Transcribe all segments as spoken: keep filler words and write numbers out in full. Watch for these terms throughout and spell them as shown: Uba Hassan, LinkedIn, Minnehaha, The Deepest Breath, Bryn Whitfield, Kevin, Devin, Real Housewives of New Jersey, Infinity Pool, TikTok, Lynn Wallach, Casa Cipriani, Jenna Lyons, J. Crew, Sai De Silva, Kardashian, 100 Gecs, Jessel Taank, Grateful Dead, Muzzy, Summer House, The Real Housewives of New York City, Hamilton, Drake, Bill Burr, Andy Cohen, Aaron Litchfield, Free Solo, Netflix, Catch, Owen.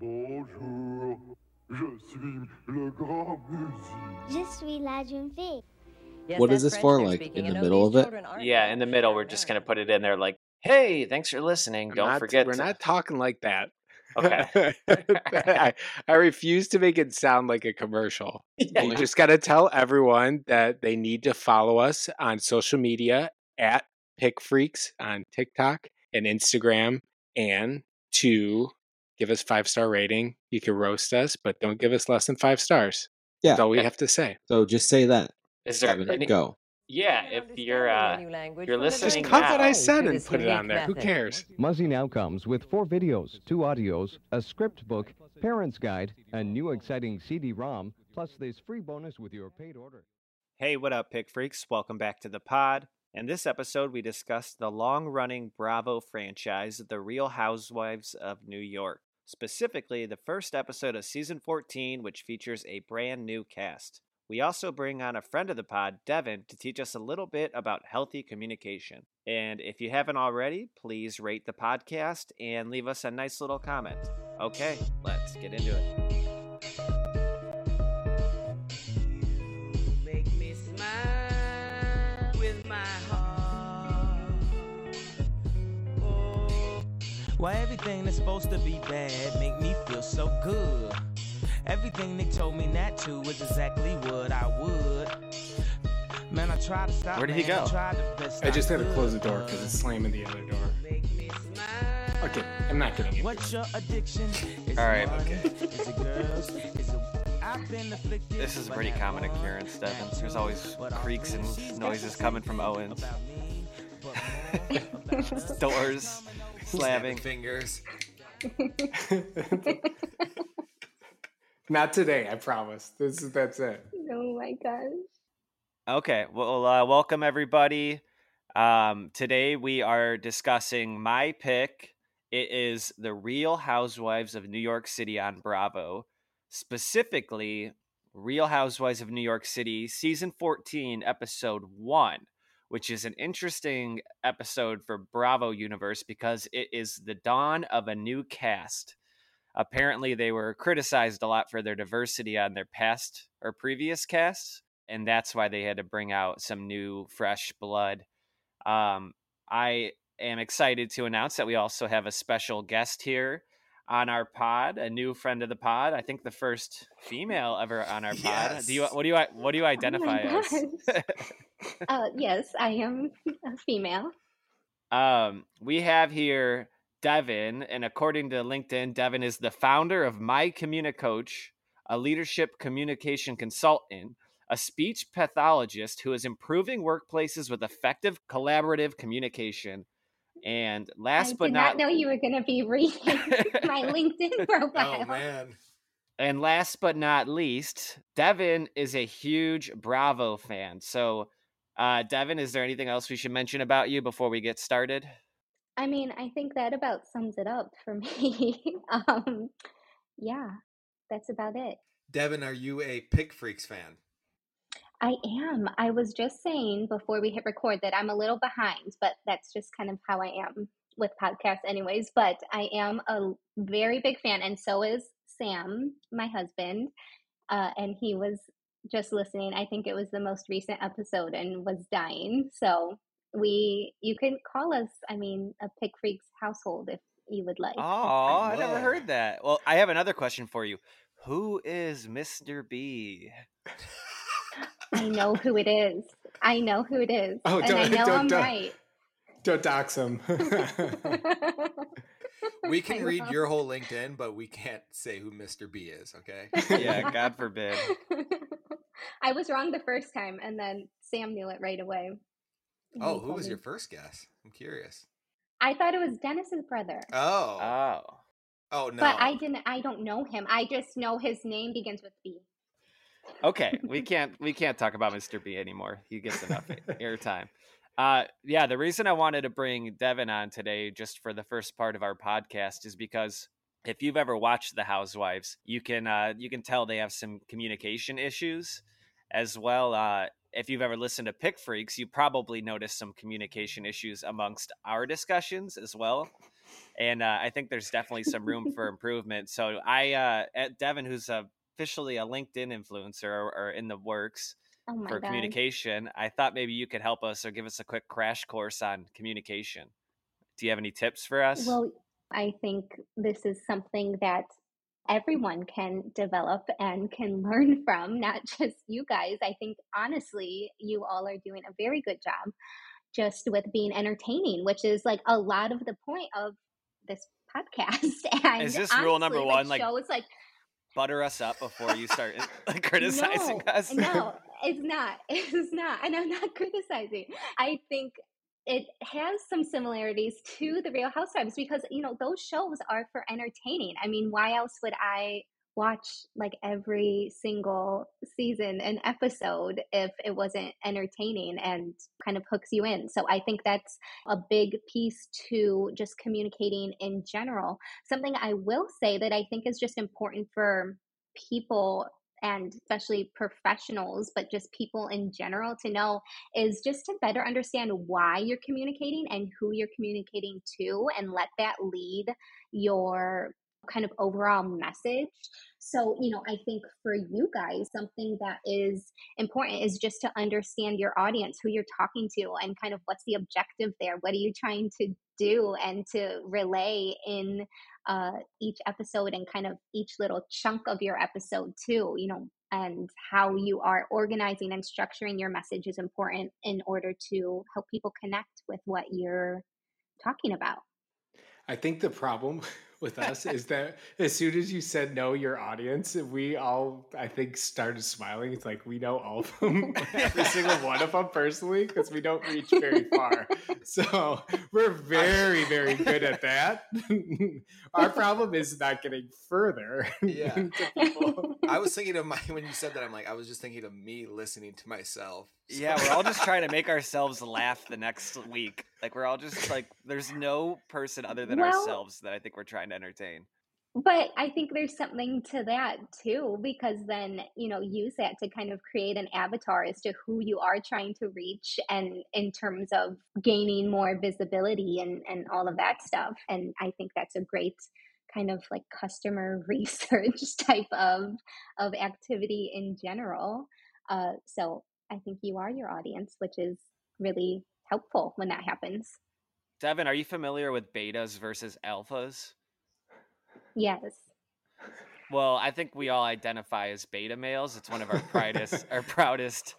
Bonjour, je suis le grand musique. Je suis la jeune fille. Yes, what is this for? Like speaking, in the middle of it? Yeah, in the middle, we're just gonna put it in there. Like, hey, thanks for listening. I'm Don't not, forget. We're to... not talking like that. Okay. I, I refuse to make it sound like a commercial. Yeah. We just gotta tell everyone that they need to follow us on social media at PickFreaks on TikTok and Instagram, and to give us five-star rating. You can roast us, but don't give us less than five stars. Yeah. That's all we have to say. So just say that. Is there any, go? Yeah, if you're uh, you're listening, just cut now. What I said and put it on there. Method. Who cares? Muzzy now comes with four videos, two audios, a script book, parents guide, a new exciting C D ROM, plus this free bonus with your paid order. Hey, what up, Pick Freaks? Welcome back to the pod. In this episode, we discussed the long-running Bravo franchise, The Real Housewives of New York, specifically the first episode of season fourteen, which features a brand new cast. We also bring on a friend of the pod, Devin, to teach us a little bit about healthy communication. And if you haven't already, please rate the podcast and leave us a nice little comment. Okay, let's get into it. You make me smile with my heart. Oh. Why everything that's supposed to be bad make me feel so good? Everything they told me not to was exactly what I would. Man, I tried to stop. Where did he go? I, I just had to close the door because it's slamming the other door. Okay, I'm not getting it. What's your addiction? All right, okay. This is a pretty common occurrence, Devin. There's always creaks and noises coming from Owen's. Doors slamming. Fingers. Not today, I promise. This is that's it. Oh my gosh. Okay, well, uh, welcome everybody. Um, today we are discussing my pick. It is The Real Housewives of New York City on Bravo. Specifically, Real Housewives of New York City, season fourteen, episode one, which is an interesting episode for Bravo Universe because it is the dawn of a new cast. Apparently, they were criticized a lot for their diversity on their past or previous casts, and that's why they had to bring out some new, fresh blood. Um, I am excited to announce that we also have a special guest here on our pod, a new friend of the pod. I think the first female ever on our pod. Yes. Do you? What do you? What do you identify oh as? uh, yes, I am a female. Um, we have here Devin, and according to LinkedIn, Devin is the founder of MyCommuniCoach, a leadership communication consultant, a speech pathologist who is improving workplaces with effective collaborative communication. And last I but not, I did not know you were going to be reading my LinkedIn profile. Oh, man. And last but not least, Devin is a huge Bravo fan. So, uh, Devin, is there anything else we should mention about you before we get started? I mean, I think that about sums it up for me. um, yeah, that's about it. Devin, are you a PickFreaks fan? I am. I was just saying before we hit record that I'm a little behind, but that's just kind of how I am with podcasts anyways. But I am a very big fan, and so is Sam, my husband. Uh, and he was just listening. I think it was the most recent episode and was dying, so... We, you can call us, I mean, a Pick Freaks household if you would like. Oh, I never heard that. Well, I have another question for you. Who is Mister B? I know who it is. I know who it is. Oh, and I know don't, I'm don't, right. Don't dox him. We can read your whole LinkedIn, but we can't say who Mister B is, okay? Yeah, God forbid. I was wrong the first time, and then Sam knew it right away. Oh, who was your first guess? I'm curious. I thought it was Dennis's brother. Oh. Oh. Oh, no. But I didn't I don't know him. I just know his name begins with B. Okay, we can't we can't talk about Mister B anymore. He gets enough airtime. Uh yeah, the reason I wanted to bring Devin on today just for the first part of our podcast is because if you've ever watched The Housewives, you can uh you can tell they have some communication issues as well. uh If you've ever listened to Pick Freaks, you probably noticed some communication issues amongst our discussions as well. And uh, I think there's definitely some room for improvement. So I, uh, at Devin, who's a, officially a LinkedIn influencer or, or in the works oh for God. communication, I thought maybe you could help us or give us a quick crash course on communication. Do you have any tips for us? Well, I think this is something that everyone can develop and can learn from, not just you guys. I think, honestly, you all are doing a very good job just with being entertaining, which is like a lot of the point of this podcast. And is this honestly, rule number one? Like, show, it's like butter us up before you start like, criticizing no, us. No, it's not. It's not. And I'm not criticizing. I think it has some similarities to The Real Housewives because, you know, those shows are for entertaining. I mean, why else would I watch like every single season and episode if it wasn't entertaining and kind of hooks you in? So I think that's a big piece to just communicating in general. Something I will say that I think is just important for people and especially professionals, but just people in general to know is just to better understand why you're communicating and who you're communicating to, and let that lead your kind of overall message. So, you know, I think for you guys, something that is important is just to understand your audience, who you're talking to, and kind of what's the objective there. What are you trying to do and to relay in uh, each episode and kind of each little chunk of your episode too, you know, and how you are organizing and structuring your message is important in order to help people connect with what you're talking about. I think the problem with us is that as soon as you said no, your audience, we all, I think, started smiling. It's like we know all of them, every single one of them personally, because we don't reach very far. So we're very, very good at that. Our problem is not getting further. Yeah. To people. I was thinking of my, when you said that, I'm like, I was just thinking of me listening to myself. So. Yeah, we're all just trying to make ourselves laugh the next week. Like, we're all just like, there's no person other than well, ourselves that I think we're trying to entertain. But I think there's something to that too, because then, you know, use that to kind of create an avatar as to who you are trying to reach and in terms of gaining more visibility and, and all of that stuff. And I think that's a great kind of like customer research type of, of activity in general. Uh, so I think you are your audience, which is really helpful when that happens. Devin, are you familiar with betas versus alphas? Yes. Well, I think we all identify as beta males. It's one of our proudest, our proudest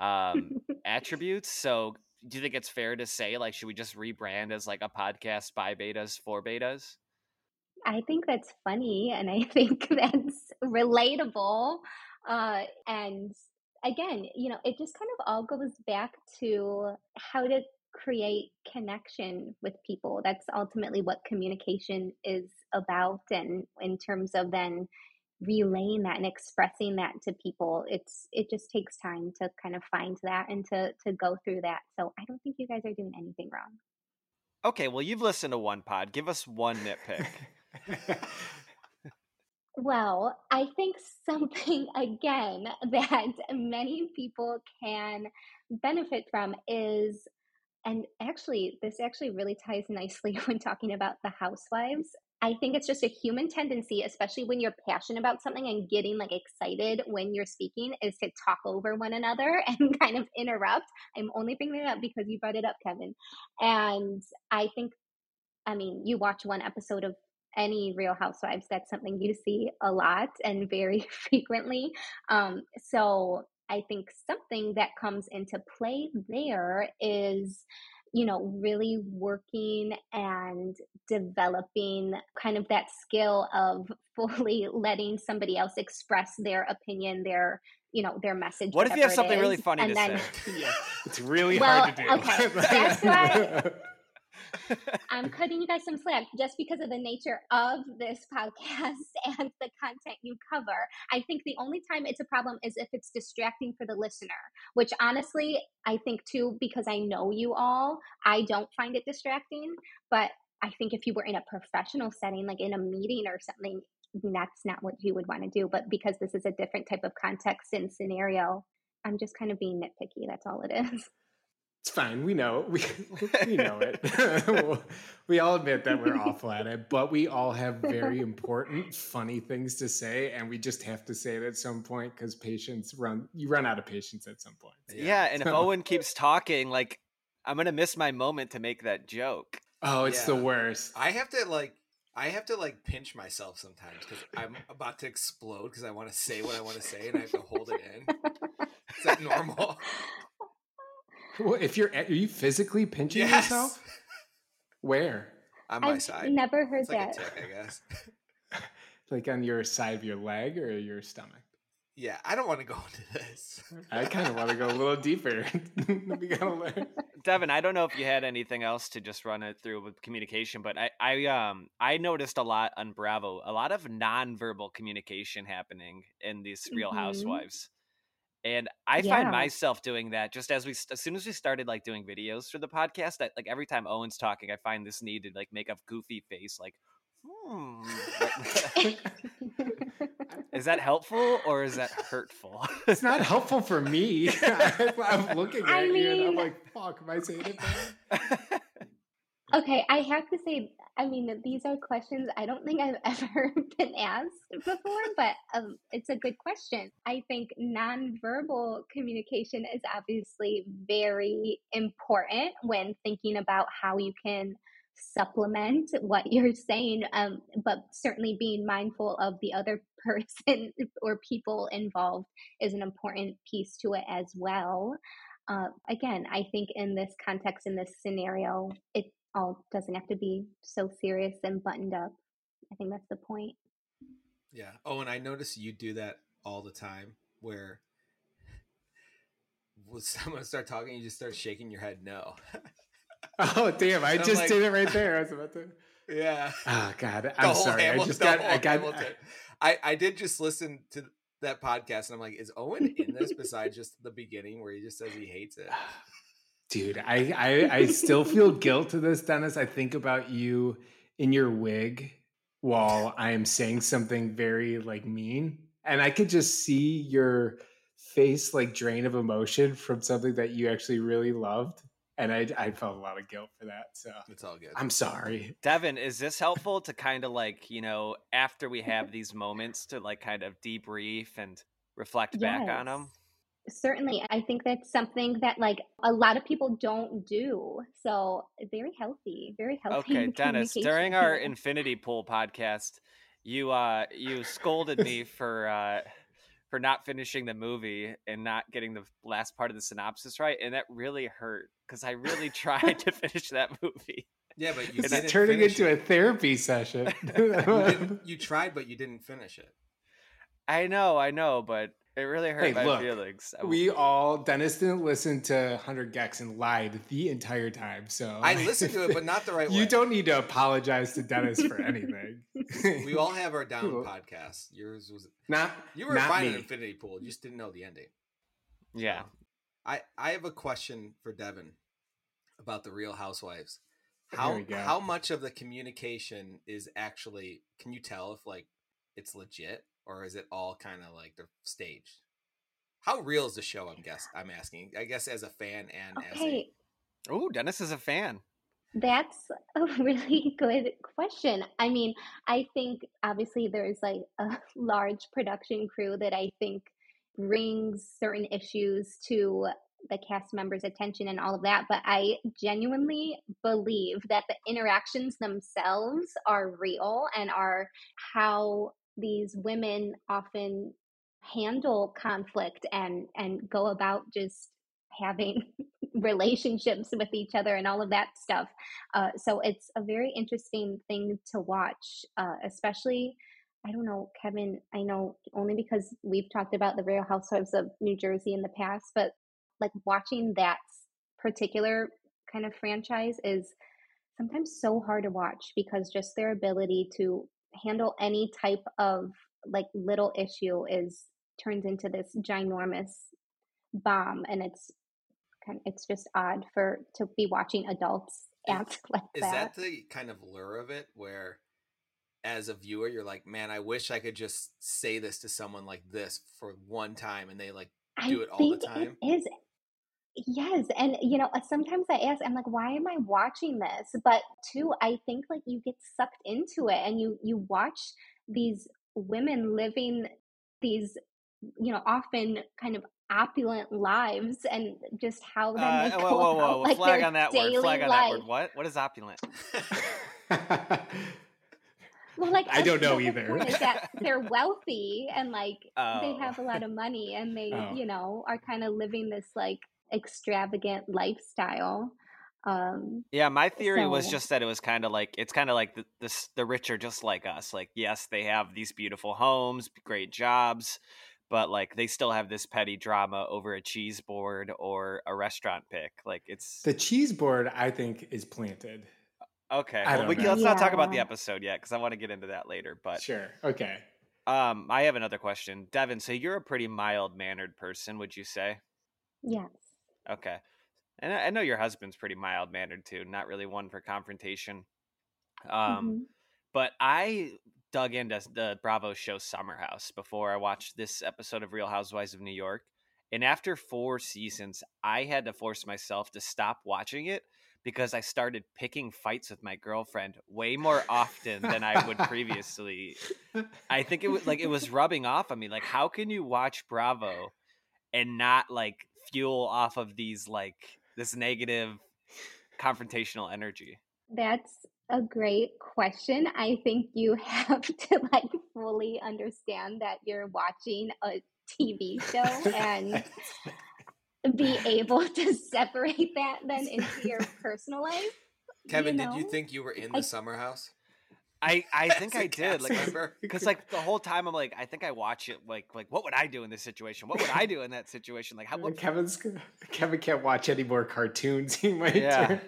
um, attributes. So, do you think it's fair to say, like, should we just rebrand as like a podcast by betas for betas? I think that's funny, and I think that's relatable, uh, and. Again, you know, it just kind of all goes back to how to create connection with people. That's ultimately what communication is about. And in terms of then relaying that and expressing that to people, it's it just takes time to kind of find that and to to go through that. So I don't think you guys are doing anything wrong. Okay, well, you've listened to one pod. Give us one nitpick. Well, I think something, again, that many people can benefit from is, and actually, this actually really ties nicely when talking about the housewives. I think it's just a human tendency, especially when you're passionate about something and getting like excited when you're speaking, is to talk over one another and kind of interrupt. I'm only bringing it up because you brought it up, Kevin. And I think, I mean, you watch one episode of any Real Housewives, that's something you see a lot and very frequently. Um, so I think something that comes into play there is, you know, really working and developing kind of that skill of fully letting somebody else express their opinion, their, you know, their message. What if you have something really funny to say? Yeah, it's really well, hard to do. Okay, that's why. I'm cutting you guys some slack just because of the nature of this podcast and the content you cover. I think the only time it's a problem is if it's distracting for the listener, which honestly, I think too, because I know you all, I don't find it distracting. But I think if you were in a professional setting, like in a meeting or something, that's not what you would want to do. But because this is a different type of context and scenario, I'm just kind of being nitpicky. That's all it is. It's fine. We know it. We, we know it. We all admit that we're awful at it, but we all have very important, funny things to say, and we just have to say it at some point because patience run. You run out of patience at some point. Yeah, yeah and so. If Owen keeps talking, like, I'm gonna miss my moment to make that joke. Oh, it's yeah. the worst. I have to like. I have to like pinch myself sometimes because I'm about to explode because I want to say what I want to say and I have to hold it in. Is that normal? Well, if you're, are you physically pinching yes. yourself? Where? On my I've side. I've never heard it's that. Like a tick, I guess. Like on your side of your leg or your stomach? Yeah, I don't want to go into this. I kind of want to go a little deeper. We gotta learn. Devin, I don't know if you had anything else to just run it through with communication, but I, I, um, I noticed a lot on Bravo, a lot of nonverbal communication happening in these Real mm-hmm. Housewives. And I yeah. find myself doing that just as we, as soon as we started like doing videos for the podcast, that like every time Owen's talking, I find this need to like make a goofy face, like, hmm. Is that helpful or is that hurtful? It's not helpful for me. I'm looking at I mean, you and I'm like, fuck, am I saying it bad? Okay, I have to say, I mean, these are questions I don't think I've ever been asked before, but um, it's a good question. I think nonverbal communication is obviously very important when thinking about how you can supplement what you're saying, um, but certainly being mindful of the other person or people involved is an important piece to it as well. Uh, again, I think in this context, in this scenario, it all doesn't have to be so serious and buttoned up. I think that's the point. Yeah. Oh, and I notice you do that all the time where when someone starts talking, you just start shaking your head no. Oh, damn. I just like, did it right there. I was about to. Yeah. Oh, God. I'm sorry. Hamilton, I just got, I got, I, I, I did just listen to that podcast and I'm like, is Owen in this besides just the beginning where he just says he hates it? Dude, I, I, I still feel guilt to this, Dennis. I think about you in your wig while I am saying something very like mean. And I could just see your face like drain of emotion from something that you actually really loved. And I, I felt a lot of guilt for that. So it's all good. I'm sorry. Devin, is this helpful to kind of like, you know, after we have these moments to like kind of debrief and reflect yes. back on them? Certainly. I think that's something that like a lot of people don't do. So very healthy, very healthy. Okay, Dennis, during our Infinity Pool podcast, you uh, you scolded me for... Uh, for not finishing the movie and not getting the last part of the synopsis right. And that really hurt because I really tried to finish that movie. Yeah, but you didn't turning into it. A therapy session. you, you tried, but you didn't finish it. I know, I know, but it really hurt hey, my look, feelings. We all, Dennis didn't listen to one hundred Gecs and lied the entire time. So I listened to it, but not the right way. You don't need to apologize to Dennis for anything. We all have our down cool. podcasts. Yours was not. You were fine in Infinity Pool. You just didn't know the ending. Yeah. So, I, I have a question for Devin about the Real Housewives. How how much of the communication is actually? Can you tell if like it's legit? Or is it all kind of like they're staged? How real is the show? I'm guess I'm asking. I guess as a fan and okay. as a oh, Dennis is a fan. That's a really good question. I mean, I think obviously there's like a large production crew that I think brings certain issues to the cast members' attention and all of that, but I genuinely believe that the interactions themselves are real and are how these women often handle conflict and, and go about just having relationships with each other and all of that stuff. Uh, so it's a very interesting thing to watch, uh, especially, I don't know, Kevin, I know only because we've talked about the Real Housewives of New Jersey in the past, but like watching that particular kind of franchise is sometimes so hard to watch because just their ability to handle any type of like little issue is turns into this ginormous bomb, and it's kind of, it's just odd for to be watching adults act is, like that. Is that the kind of lure of it, where as a viewer you're like, man, I wish I could just say this to someone like this for one time, and they like do I it all the time? It is Yes. And, you know, sometimes I ask, I'm like, why am I watching this? But too, I think like you get sucked into it and you, you watch these women living these, you know, often kind of opulent lives and just how that uh, whoa, whoa, whoa, whoa. Like flag on that word. Flag on that word. What? What is opulent? Well, like I don't know either. Is that they're wealthy and like oh. they have a lot of money and they, oh. you know, are kind of living this like extravagant lifestyle. Um, yeah, my theory so. was just that it was kind of like it's kind of like the, the the rich are just like us. Like, yes, they have these beautiful homes, great jobs, but like they still have this petty drama over a cheese board or a restaurant pick. Like it's the cheese board, I think, is planted. Okay, well, we, let's yeah. not talk about the episode yet because I want to get into that later. But sure, okay. Um, I have another question, Devin. So you're a pretty mild-mannered person, would you say? Yes. Okay, and I know your husband's pretty mild-mannered too. Not really one for confrontation. Um, mm-hmm. But I dug into the Bravo show Summer House before I watched this episode of Real Housewives of New York, and after four seasons, I had to force myself to stop watching it, because I started picking fights with my girlfriend way more often than I would previously. I think it was like it was rubbing off on me. Like, how can you watch Bravo and not like fuel off of these like this negative confrontational energy? That's a great question. I think you have to like fully understand that you're watching a T V show and be able to separate that then into your personal life. Kevin, you know? Did you think you were in the I, Summer House? I, I think I did. Like, because like the whole time I'm like, I think I watch it like like what would I do in this situation? What would I do in that situation? Like how would Kevin's Kevin can't watch any more cartoons. He might yeah.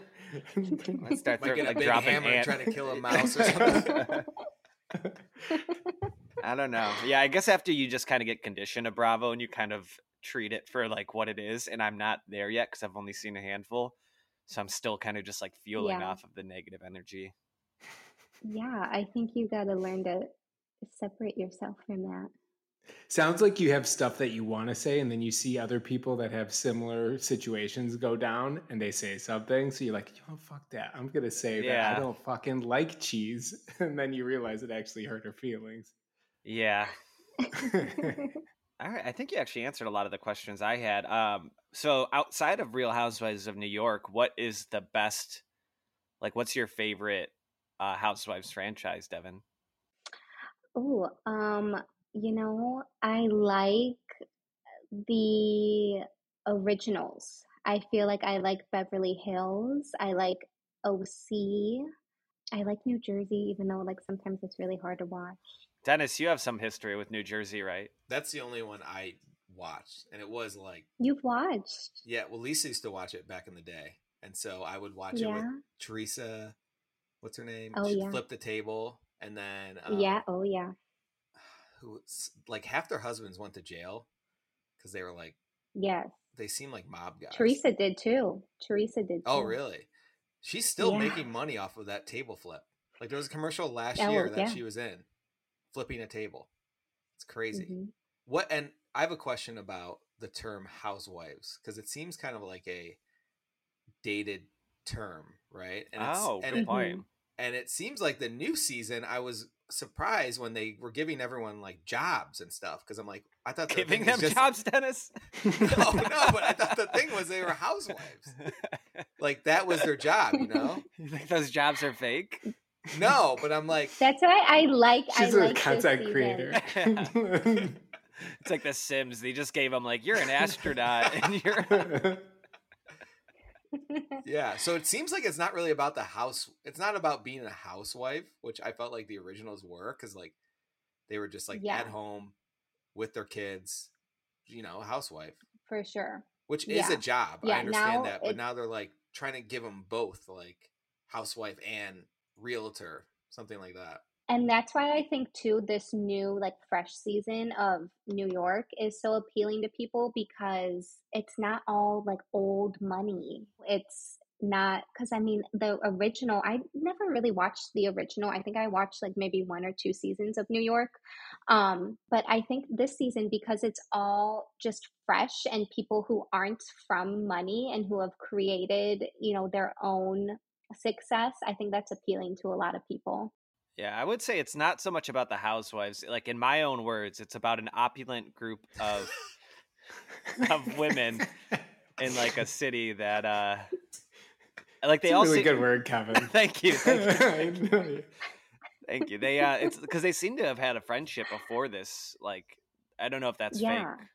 turn, might start might throw, get like, a big hammer ant. Trying to kill a mouse or something. I don't know. Yeah, I guess after you just kind of get conditioned to Bravo and you kind of treat it for like what it is, and I'm not there yet because I've only seen a handful, so I'm still kind of just like fueling yeah. off of the negative energy. Yeah, I think you gotta learn to separate yourself from that. Sounds like you have stuff that you want to say, and then you see other people that have similar situations go down and they say something, so you're like, yo, fuck that, I'm gonna say yeah. that I don't fucking like cheese, and then you realize it actually hurt her feelings. Yeah. All right, I think you actually answered a lot of the questions I had. Um, so outside of Real Housewives of New York, what is the best, like what's your favorite uh, Housewives franchise, Devin? Oh, um, you know, I like the originals. I feel like I like Beverly Hills. I like O C. I like New Jersey, even though like sometimes it's really hard to watch. Dennis, you have some history with New Jersey, right? That's the only one I watched, and it was like... You've watched? Yeah, well, Lisa used to watch it back in the day, and so I would watch yeah. it with Teresa, what's her name? Oh, She'd yeah. flip the table, and then... Um, yeah, oh, yeah. Who, like, half their husbands went to jail, because they were like... Yeah. They seemed like mob guys. Teresa did, too. Teresa did, too. Oh, really? She's still yeah. making money off of that table flip. Like, there was a commercial last oh, year that yeah. she was in. Flipping a table. It's crazy. Mm-hmm. What, and I have a question about the term housewives, because it seems kind of like a dated term, right? And it's, oh, and, it, and it seems like the new season, I was surprised when they were giving everyone like jobs and stuff, because I'm like, I thought giving them just... jobs, Dennis. no, no, but I thought the thing was they were housewives. Like that was their job, you know? You think those jobs are fake? No, but I'm like... That's why I like... She's I a like content creator. It's like The Sims. They just gave him like, you're an astronaut. And you're... Yeah, so it seems like it's not really about the house. It's not about being a housewife, which I felt like the originals were, because like they were just like yeah. at home with their kids, you know, housewife. For sure. Which yeah. is a job. Yeah, I understand that. But it's... now they're like trying to give them both like housewife and... realtor, something like that. And that's why I think too this new like fresh season of New York is so appealing to people, because it's not all like old money. It's not, because I mean, the original, I never really watched the original. I think I watched like maybe one or two seasons of New York. Um, but I think this season, because it's all just fresh and people who aren't from money and who have created, you know, their own success, I think that's appealing to a lot of people. Yeah, I would say it's not so much about the housewives. Like, in my own words, it's about an opulent group of of women in like a city that uh like they all really se- good word, Kevin. Thank you. Thank you. Thank you. Thank you. They uh it's because they seem to have had a friendship before this. Like, I don't know if that's yeah. fake.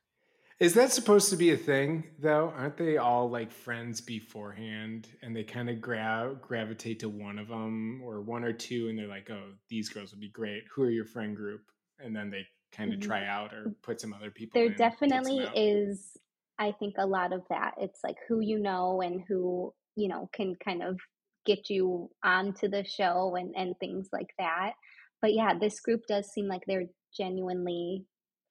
Is that supposed to be a thing though? Aren't they all like friends beforehand and they kind of gra- gravitate to one of them or one or two and they're like, oh, these girls would be great. Who are your friend group? And then they kind of try out or put some other people there in. There definitely is, I think, a lot of that. It's like who you know and who, you know, can kind of get you onto the show and, and things like that. But yeah, this group does seem like they're genuinely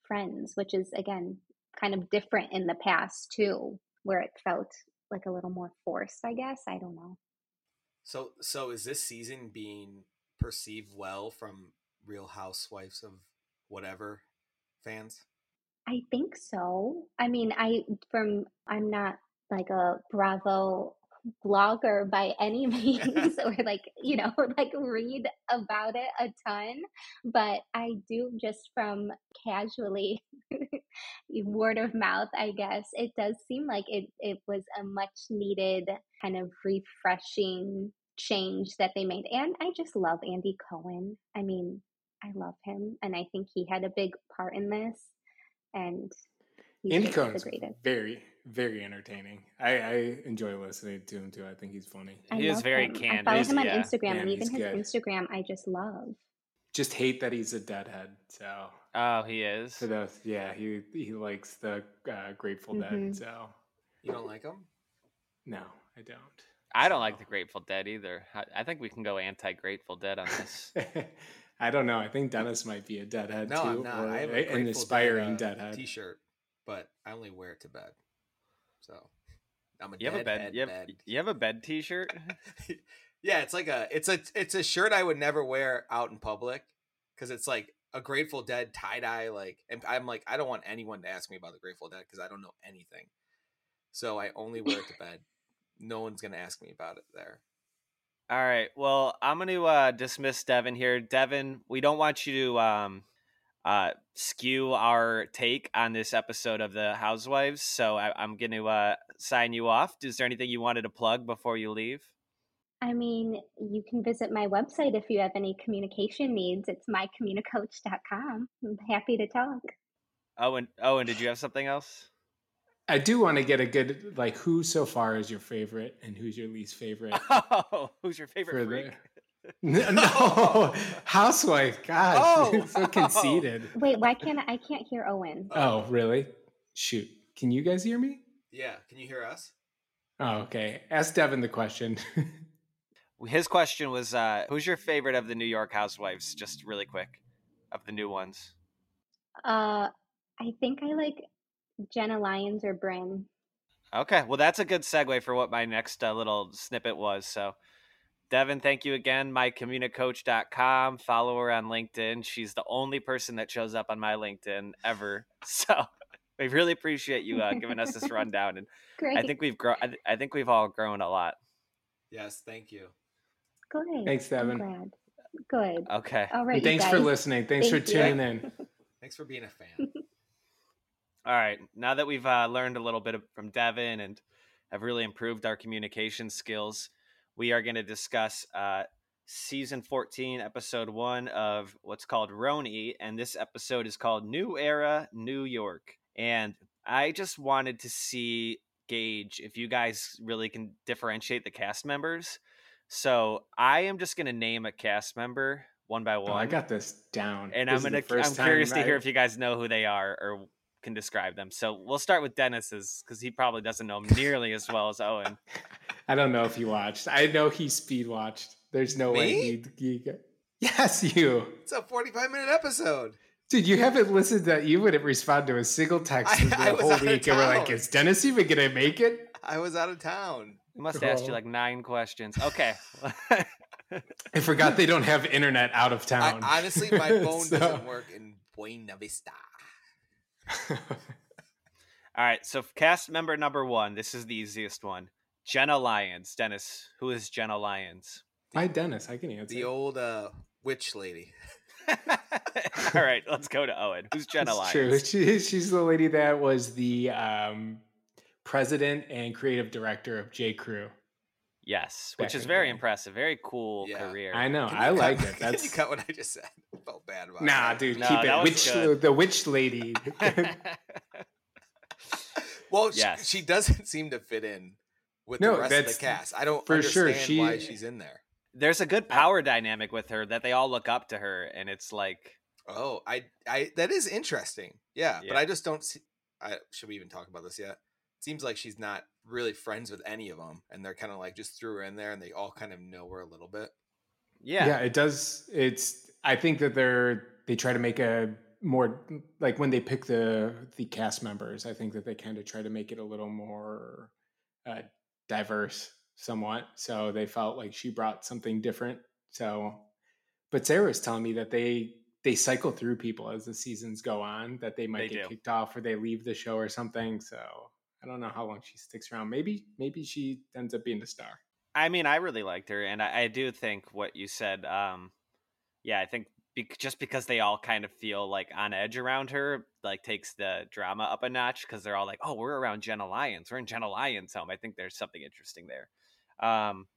friends, which is, again, kind of different in the past too, where it felt like a little more forced, I guess. I don't know. So, so is this season being perceived well from Real Housewives of whatever fans? I think so. I mean, I from I'm not like a Bravo blogger by any means or like, you know, like read about it a ton, but I do just from casually word of mouth, I guess it does seem like it, it was a much needed kind of refreshing change that they made. And I just love Andy Cohen. I mean, I love him. And I think he had a big part in this. And Andy Cohen's very, very entertaining. I, I enjoy listening to him too. I think he's funny. I he is very him. candid. I follow him on yeah. Instagram, yeah, and even his good. Instagram, I just love. Just hate that he's a deadhead. So oh, he is. For those, yeah, he he likes the uh, Grateful mm-hmm. Dead. So you don't like him? No, I don't. I don't so. like the Grateful Dead either. I, I think we can go anti-Grateful Dead on this. I don't know. I think Dennis might be a deadhead no, too. I'm not. Or I have a an aspiring dead, uh, deadhead T-shirt, but I only wear it to bed. So I'm a you dead have a bed, head, you, have, bed. you have a bed T-shirt? Yeah, it's like a it's a it's a shirt I would never wear out in public because it's like a Grateful Dead tie dye. Like, and I'm like, I don't want anyone to ask me about the Grateful Dead because I don't know anything. So I only wear it to bed. No one's gonna ask me about it there. All right. Well, I'm going to uh, dismiss Devin here. Devin, we don't want you to um, uh, skew our take on this episode of The Housewives, so I- I'm going to uh, sign you off. Is there anything you wanted to plug before you leave? I mean, you can visit my website if you have any communication needs. It's my communicoach dot com. I'm happy to talk. Owen, Owen, did you have something else? I do want to get a good, like, who so far is your favorite and who's your least favorite? Oh, who's your favorite freak? The... No, housewife. Gosh, oh, so conceited. Wait, why can't I, I can't hear Owen. Oh, really? Shoot. Can you guys hear me? Yeah. Can you hear us? Oh, okay. Ask Devin the question. His question was, uh, who's your favorite of the New York housewives? Just really quick, of the new ones. Uh, I think I like... Jenna Lyons or Bryn. Okay, well, that's a good segue for what my next uh, little snippet was. So, Devin, thank you again. my communicoach dot com. Follow her on LinkedIn. She's the only person that shows up on my LinkedIn ever. So, we really appreciate you uh, giving us this rundown. And great. I think we've grown. I, th- I think we've all grown a lot. Yes, thank you. Good. Thanks, Devin. I'm glad. Good. Okay. All right. And thanks for listening. Thanks thank for tuning you. in. Thanks for being a fan. All right. Now that we've uh, learned a little bit from Devin and have really improved our communication skills, we are going to discuss uh, season fourteen, episode one of what's called Roni. And this episode is called New Era, New York. And I just wanted to see, gauge if you guys really can differentiate the cast members. So I am just going to name a cast member one by one. Oh, I got this down. And this I'm going to, I'm curious time, to hear I... if you guys know who they are or can describe them. So we'll start with Dennis's because he probably doesn't know him nearly as well as Owen. I don't know if he watched. I know he speed watched. There's no Me? way he, he yes you it's a forty-five minute episode. Dude, you haven't listened to, you wouldn't respond to a single text I, the I whole week and we're like, is Dennis even gonna make it? I was out of town. I must ask you like nine questions. Okay. I forgot they don't have internet out of town. I, honestly, my phone so. doesn't work in Buena Vista. All right. So cast member number one. This is the easiest one. Jenna Lyons. Dennis, who is Jenna Lyons? Hi, Dennis. I can answer. The old uh, witch lady. All right. Let's go to Owen. Who's Jenna Lyons? True. She, she's the lady that was the um, president and creative director of J. Crew. Yes, back which is very day. impressive. Very cool yeah. career. I know. I like cut, it. That's... Can you cut what I just said? I felt bad about nah, it. Nah, dude. No, keep it. Witch, the witch lady. Well, yes. she, she doesn't seem to fit in with no, the rest of the cast. I don't for understand sure. she, why she's in there. There's a good power dynamic with her that they all look up to her. And it's like... Oh, I, I that is interesting. Yeah, yeah. But I just don't see... I, should we even talk about this yet? Seems like she's not really friends with any of them, and they're kind of like just threw her in there, and they all kind of know her a little bit. Yeah, yeah, it does. It's I think that they're they try to make a more like when they pick the the cast members. I think that they kind of try to make it a little more uh, diverse, somewhat. So they felt like she brought something different. So, but Sarah was telling me that they they cycle through people as the seasons go on. That they might they get do. kicked off or they leave the show or something. So. I don't know how long she sticks around. Maybe maybe she ends up being the star. I mean, I really liked her. And I, I do think what you said, um, yeah, I think be- just because they all kind of feel like on edge around her, like takes the drama up a notch because they're all like, oh, we're around Jenna Lyons. We're in Jenna Lyons' home. I think there's something interesting there. Um,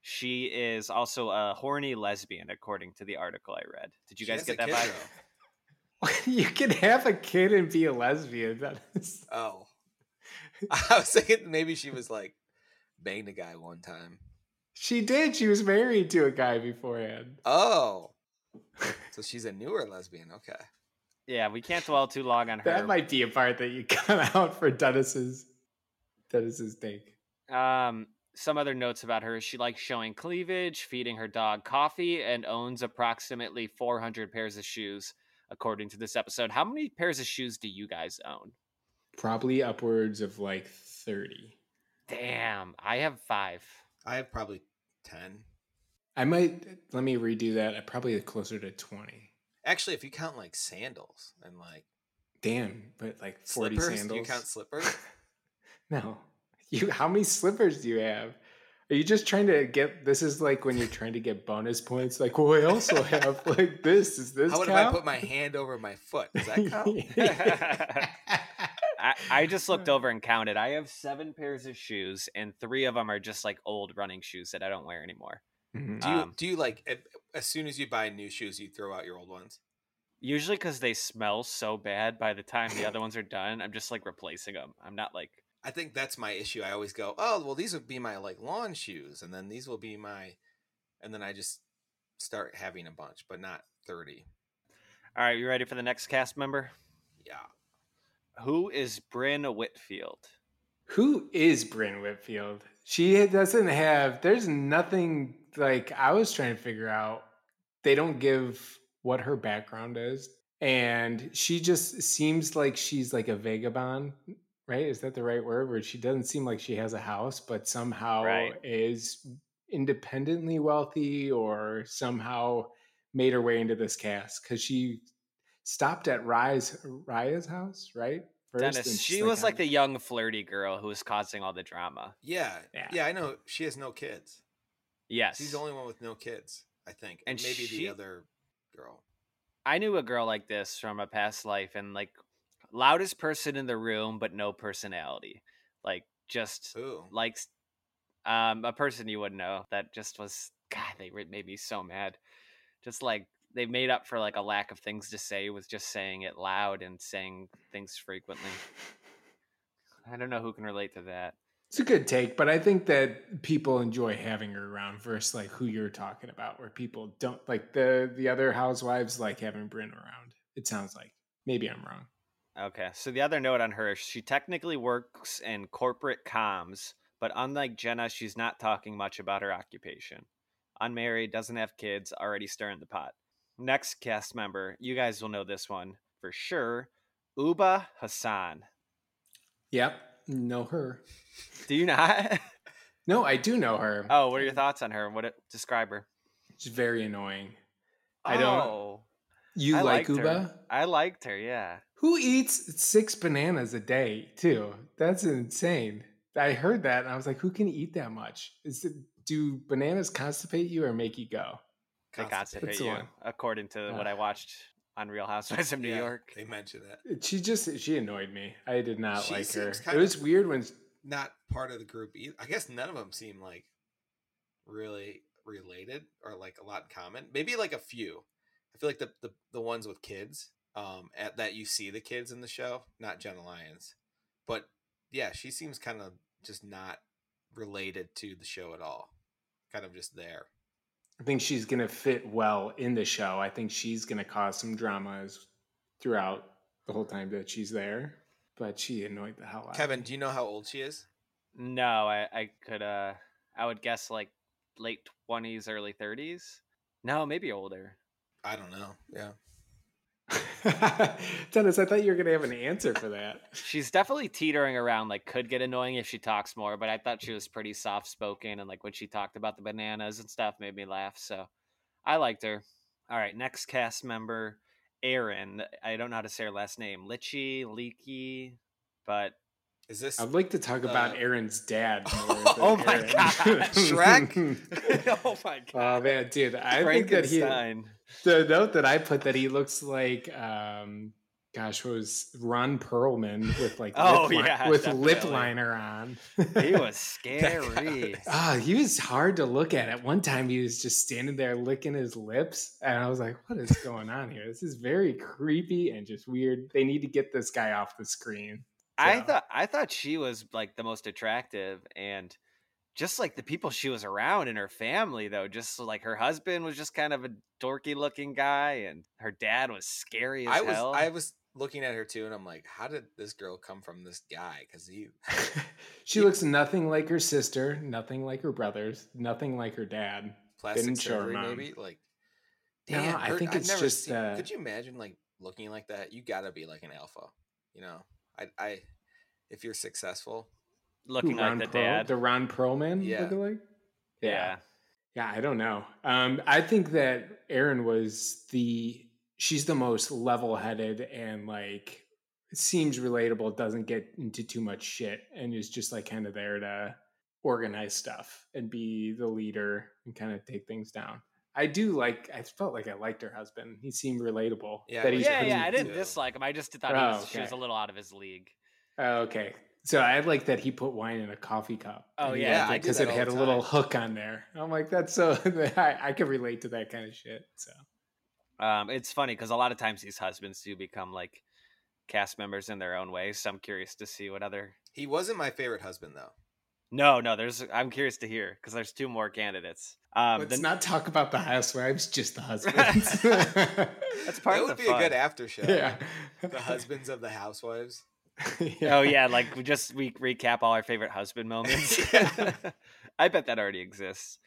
she is also a horny lesbian, according to the article I read. Did you she guys get that vibe? You can have a kid and be a lesbian. That is... Oh. I was thinking maybe she was like banged a guy one time. She did. She was married to a guy beforehand. Oh, so she's a newer lesbian. Okay. Yeah, we can't dwell too long on her. That might be a part that you cut out for Dennis's Dennis's take. Um, some other notes about her: she likes showing cleavage, feeding her dog coffee, and owns approximately four hundred pairs of shoes, according to this episode. How many pairs of shoes do you guys own? Probably upwards of like thirty. Damn, I have five. I have probably ten. I might, let me redo that. I probably closer to twenty. Actually, if you count like sandals and like. Damn, but like forty slippers? Sandals. Do you count slippers? No. You. How many slippers do you have? Are you just trying to get, this is like when you're trying to get bonus points. Like, well, I also have like this. Is this How would count? If I put my hand over my foot? Does that count? I, I just looked over and counted. I have seven pairs of shoes, and three of them are just like old running shoes that I don't wear anymore. Mm-hmm. Do you um, do you like as soon as you buy new shoes, you throw out your old ones? Usually, because they smell so bad by the time the other ones are done, I'm just like replacing them. I'm not like. I think that's my issue. I always go, oh well, these would be my like lawn shoes, and then these will be my, and then I just start having a bunch, but not thirty. All right, you ready for the next cast member? Yeah. Who is Bryn Whitfield? Who is Bryn Whitfield? She doesn't have, there's nothing like I was trying to figure out. They don't give what her background is. And she just seems like she's like a vagabond, right? Is that the right word? Where she doesn't seem like she has a house, but somehow right. is independently wealthy or somehow made her way into this cast because she stopped at Raya's, Raya's house, right? First, Dennis, she was like the young flirty girl who was causing all the drama. Yeah, yeah, yeah, I know. She has no kids. Yes. She's the only one with no kids, I think. And maybe she, the other girl. I knew a girl like this from a past life and like loudest person in the room, but no personality. Like just Ooh. likes um, a person you wouldn't know that just was, God, they made me so mad. Just like, they made up for like a lack of things to say with just saying it loud and saying things frequently. I don't know who can relate to that. It's a good take, but I think that people enjoy having her around versus like who you're talking about, where people don't like the, the other housewives like having Bryn around. It sounds like maybe I'm wrong. Okay. So the other note on her, she technically works in corporate comms, but unlike Jenna, she's not talking much about her occupation. Unmarried, doesn't have kids, already stirring the pot. Next cast member, you guys will know this one for sure. Uba Hassan. Yep, know her. Do you not? No, I do know her. Oh, what are your thoughts on her? What it, describe her? She's very annoying. Oh, I don't. You I like Uba? Her. I liked her. Yeah. Who eats six bananas a day too? That's insane. I heard that and I was like, who can eat that much? Is it, do bananas constipate you or make you go? They constipate That's you, one. according to uh, what I watched on Real Housewives of New yeah, York. They mentioned that. She just she annoyed me. I did not she like her. It was weird when not part of the group either. I guess none of them seem like really related or like a lot in common. Maybe like a few. I feel like the the, the ones with kids um, at that you see the kids in the show, not Jenna Lyons, but. Yeah, she seems kind of just not related to the show at all. Kind of just there. I think she's going to fit well in the show. I think she's going to cause some dramas throughout the whole time that she's there. But she annoyed the hell out of me. Kevin, do you know how old she is? No, I, I could, uh, I would guess like late twenties, early thirties. No, maybe older. I don't know. Yeah. Dennis, I thought you were gonna have an answer for that. She's definitely teetering around, like could get annoying if she talks more, but I thought she was pretty soft spoken, and like when she talked about the bananas and stuff made me laugh, so I liked her. All right, next cast member, Aaron. I don't know how to say her last name. Litchie, Leaky, but is this I'd like to talk uh, about Aaron's dad more than oh my Aaron. God Shrek oh my god oh man dude I think that he the note that I put that he looks like um gosh what was Ron Perlman with like oh lip yeah li- with definitely. lip liner on. He was scary. Ah, oh, he was hard to look at. At one time he was just standing there licking his lips and I was like, what is going on here? This is very creepy and just weird. They need to get this guy off the screen. So. I thought I thought she was like the most attractive, and just like the people she was around in her family though, just like her husband was just kind of a dorky looking guy and her dad was scary as I hell. Was, I was looking at her too and I'm like, how did this girl come from this guy? Because he She he, looks nothing like her sister, nothing like her brothers, nothing like her dad. Plastic Didn't surgery maybe? Like damn, no, her, I think I've it's just seen, uh, could you imagine like looking like that? You gotta be like an alpha, you know? I, I, if you're successful, looking Ooh, like the Perl, dad, the Ron Perlman, yeah, lookalike? yeah, yeah. I don't know. Um, I think that Aaron was the she's the most level-headed and like seems relatable. Doesn't get into too much shit and is just like kind of there to organize stuff and be the leader and kind of take things down. I do like, I felt like I liked her husband. He seemed relatable. Yeah, that he's yeah, yeah. I didn't dislike him. I just thought oh, he was, okay. she was a little out of his league. Oh, okay. So I like that he put wine in a coffee cup. Oh, yeah. Because yeah, it had a little hook on there. I'm like, that's so, I, I can relate to that kind of shit. So um, it's funny because a lot of times these husbands do become like cast members in their own way. So I'm curious to see what other. He wasn't my favorite husband, though. No, no, there's, I'm curious to hear because there's two more candidates. Um, Let's the, not talk about the housewives, just the husbands. That's part that of the fun. That would be a good after show. Yeah. The husbands of the housewives. Yeah. Oh, yeah. Like we just we recap all our favorite husband moments. I bet that already exists.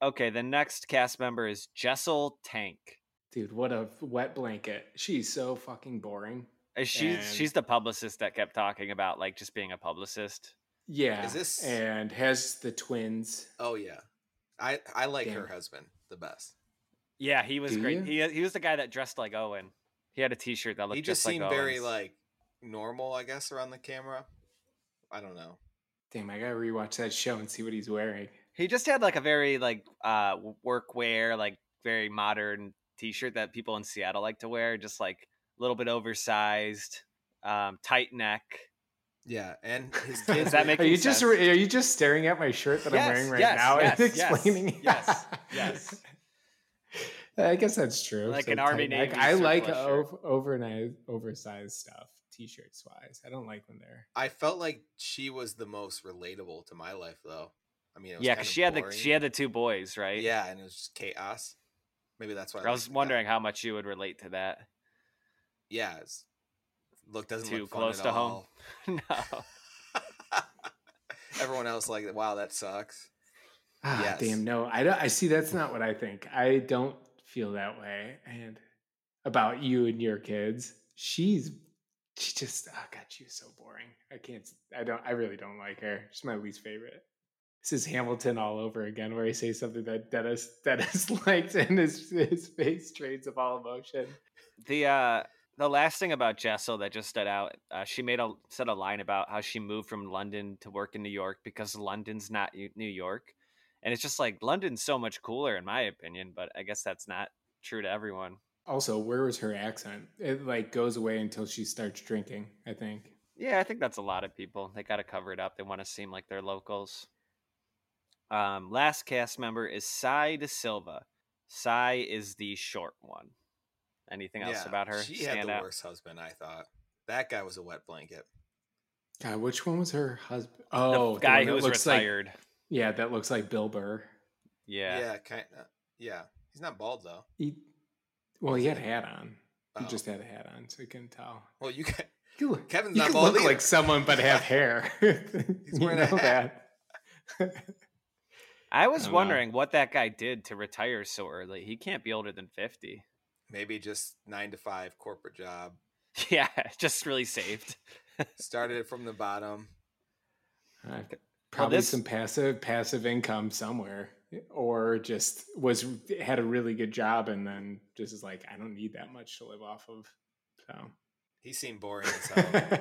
Okay. The next cast member is Jessel Taank. Dude, what a wet blanket. She's so fucking boring. She's, and... she's the publicist that kept talking about like just being a publicist. Yeah. Is this... And has the twins. Oh, yeah. I, I like Damn. her husband the best. Yeah, he was Do great. He, he was the guy that dressed like Owen. He had a T-shirt that looked just like Owen. He just, just seemed like very like normal, I guess, around the camera. I don't know. Damn, I gotta rewatch that show and see what he's wearing. He just had like a very like uh, workwear, like very modern T-shirt that people in Seattle like to wear. Just like a little bit oversized, um, tight neck. Yeah, and his kids. Does that make are you sense? just are you just staring at my shirt that yes, I'm wearing right yes, now yes, and yes, explaining? Yes, yes. I guess that's true. Like so an Army Navy. I like over, over oversized stuff, T-shirts wise. I don't like when they're. I felt like she was the most relatable to my life, though. I mean, it was yeah, because she boring. had the she had the two boys, right? Yeah, and it was just chaos. Maybe that's why. I, I was wondering that. how much you would relate to that. Yeah. It's, Look, doesn't Too look fun close at to all. home. No. Everyone else like, wow, that sucks. Ah, yes. Damn, no. I don't. I see. That's not what I think. I don't feel that way. And about you and your kids, she's she just. Oh God, she's so boring. I can't. I don't. I really don't like her. She's my least favorite. This is Hamilton all over again, where he says something that Dennis Dennis liked, and his his face trades of all emotion. The uh, the last thing about Jessel that just stood out, uh, she made a said a line about how she moved from London to work in New York because London's not New York, and it's just like London's so much cooler in my opinion, but I guess that's not true to everyone. Also, where was her accent? It like goes away until she starts drinking, I think. Yeah, I think that's a lot of people. They got to cover it up. They want to seem like they're locals. Um, last cast member is Sai De Silva. Sai is the short one. Anything else yeah, about her? She Stand had the out? worst husband, I thought. That guy was a wet blanket. God, which one was her husband? Oh, the guy the who was retired. Like, yeah, that looks like Bill Burr. Yeah. Yeah, kind of. Yeah. He's not bald, though. He, well, he had a hat on. Oh. He just had a hat on, so you couldn't tell. Well, you can. You look, Kevin's you not bald. Look either. Like someone, but have hair. He's wearing you know a hat. That. I was I wondering know. what that guy did to retire so early. He can't be older than fifty. Maybe just nine to five corporate job. Yeah, just really saved. Started it from the bottom. Uh, probably well, this... some passive passive income somewhere, or just was had a really good job and then just is like, I don't need that much to live off of. So he seemed boring as hell.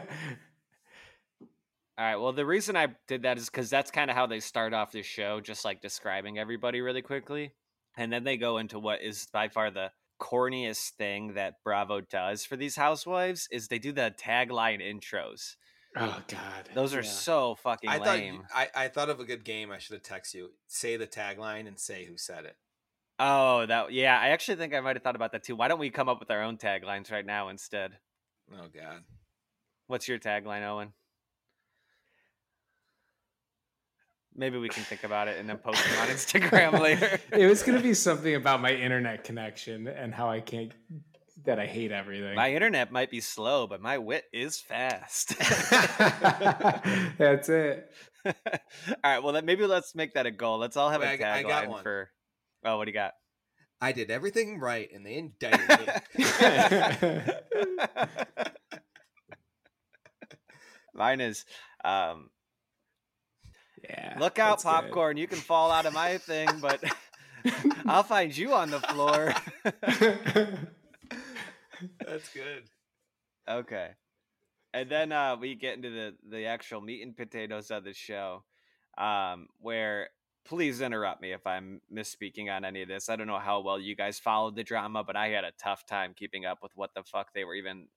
All right. Well, the reason I did that is because that's kind of how they start off this show, just like describing everybody really quickly. And then they go into what is by far the corniest thing that Bravo does for these housewives is they do the tagline intros. Oh, God. Those are yeah. so fucking I lame. You, I, I thought of a good game. I should have texted you. Say the tagline and say who said it. Oh, that. Yeah, I actually think I might have thought about that, too. Why don't we come up with our own taglines right now instead? Oh, God. What's your tagline, Owen? Maybe we can think about it and then post it on Instagram later. It was going to be something about my internet connection and how I can't, that I hate everything. My internet might be slow, but my wit is fast. That's it. All right. Well, then maybe let's make that a goal. Let's all have Wait, a tagline I got one. for, oh, what do you got? I did everything right and they indicted me. Mine is, um, yeah, look out, popcorn. Good. You can fall out of my thing, but I'll find you on the floor. That's good. Okay. And then uh, we get into the, the actual meat and potatoes of the show, um, where please interrupt me if I'm misspeaking on any of this. I don't know how well you guys followed the drama, but I had a tough time keeping up with what the fuck they were even.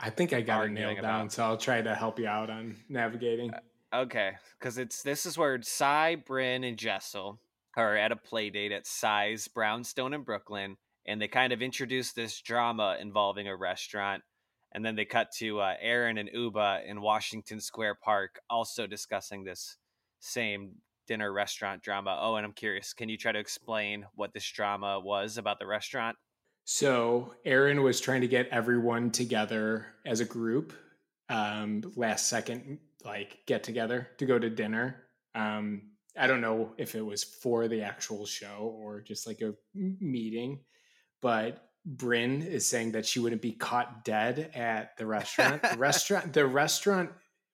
I think I got it nailed about. down, so I'll try to help you out on navigating. Uh, Okay, because it's this is where Sai, Bryn, and Jessel are at a play date at Sai's Brownstone in Brooklyn, and they kind of introduce this drama involving a restaurant, and then they cut to uh, Aaron and Uba in Washington Square Park, also discussing this same dinner restaurant drama. Oh, and I'm curious, can you try to explain what this drama was about the restaurant? So Aaron was trying to get everyone together as a group, um, last second like get together to go to dinner. Um, I don't know if it was for the actual show or just like a meeting, but Bryn is saying that she wouldn't be caught dead at the restaurant. The restaurant, the restaurant,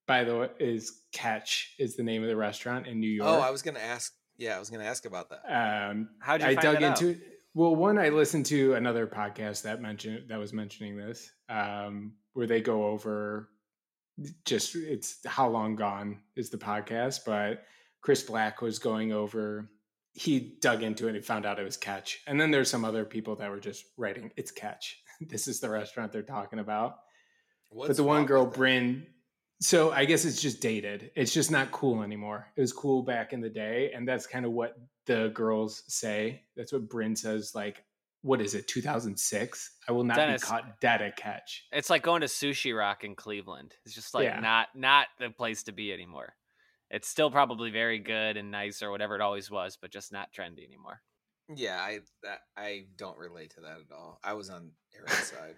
by the way, is Catch is the name of the restaurant in New York. Oh, I was going to ask. Yeah, I was going to ask about that. Um, How'd you I find dug that into out? it. Well, one, I listened to another podcast that mentioned that was mentioning this, um, where they go over just it's how long gone is the podcast, but Chris Black was going over, he dug into it and found out it was Catch. And then there's some other people that were just writing, it's Catch. This is the restaurant they're talking about. What's but the one girl, Bryn, so I guess it's just dated. It's just not cool anymore. It was cool back in the day. And that's kind of what the girls say. That's what Bryn says, like, what is it, two thousand six? I will not Dennis, be caught dead at Catch. It's like going to Sushi Rock in Cleveland. It's just like yeah. not not the place to be anymore. It's still probably very good and nice or whatever it always was, but just not trendy anymore. Yeah, I that, I don't relate to that at all. I was on Aaron's side.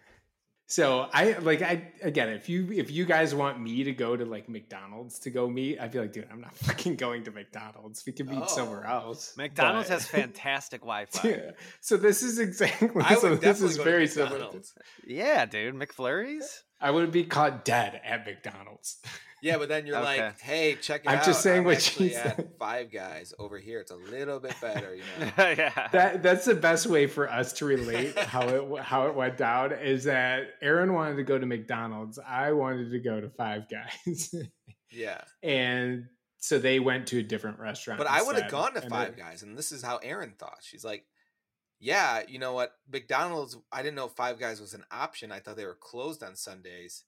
So I like I again, if you if you guys want me to go to like McDonald's to go meet, I'd be like, dude, I'm not fucking going to McDonald's. We can meet oh. somewhere else. McDonald's but... has fantastic Wi-Fi. Yeah. So this is exactly I so would this is very similar. Yeah, dude, McFlurries. I would be caught dead at McDonald's. Yeah, but then you're okay. like, hey, check it I'm out. I'm just saying I'm what she said. Five Guys over here. It's a little bit better, you know. Yeah. That that's the best way for us to relate how it how it went down is that Aaron wanted to go to McDonald's. I wanted to go to Five Guys. Yeah. And so they went to a different restaurant. But instead. I would have gone to and Five they, Guys, and this is how Aaron thought. She's like, yeah, you know what? McDonald's, I didn't know Five Guys was an option. I thought they were closed on Sundays.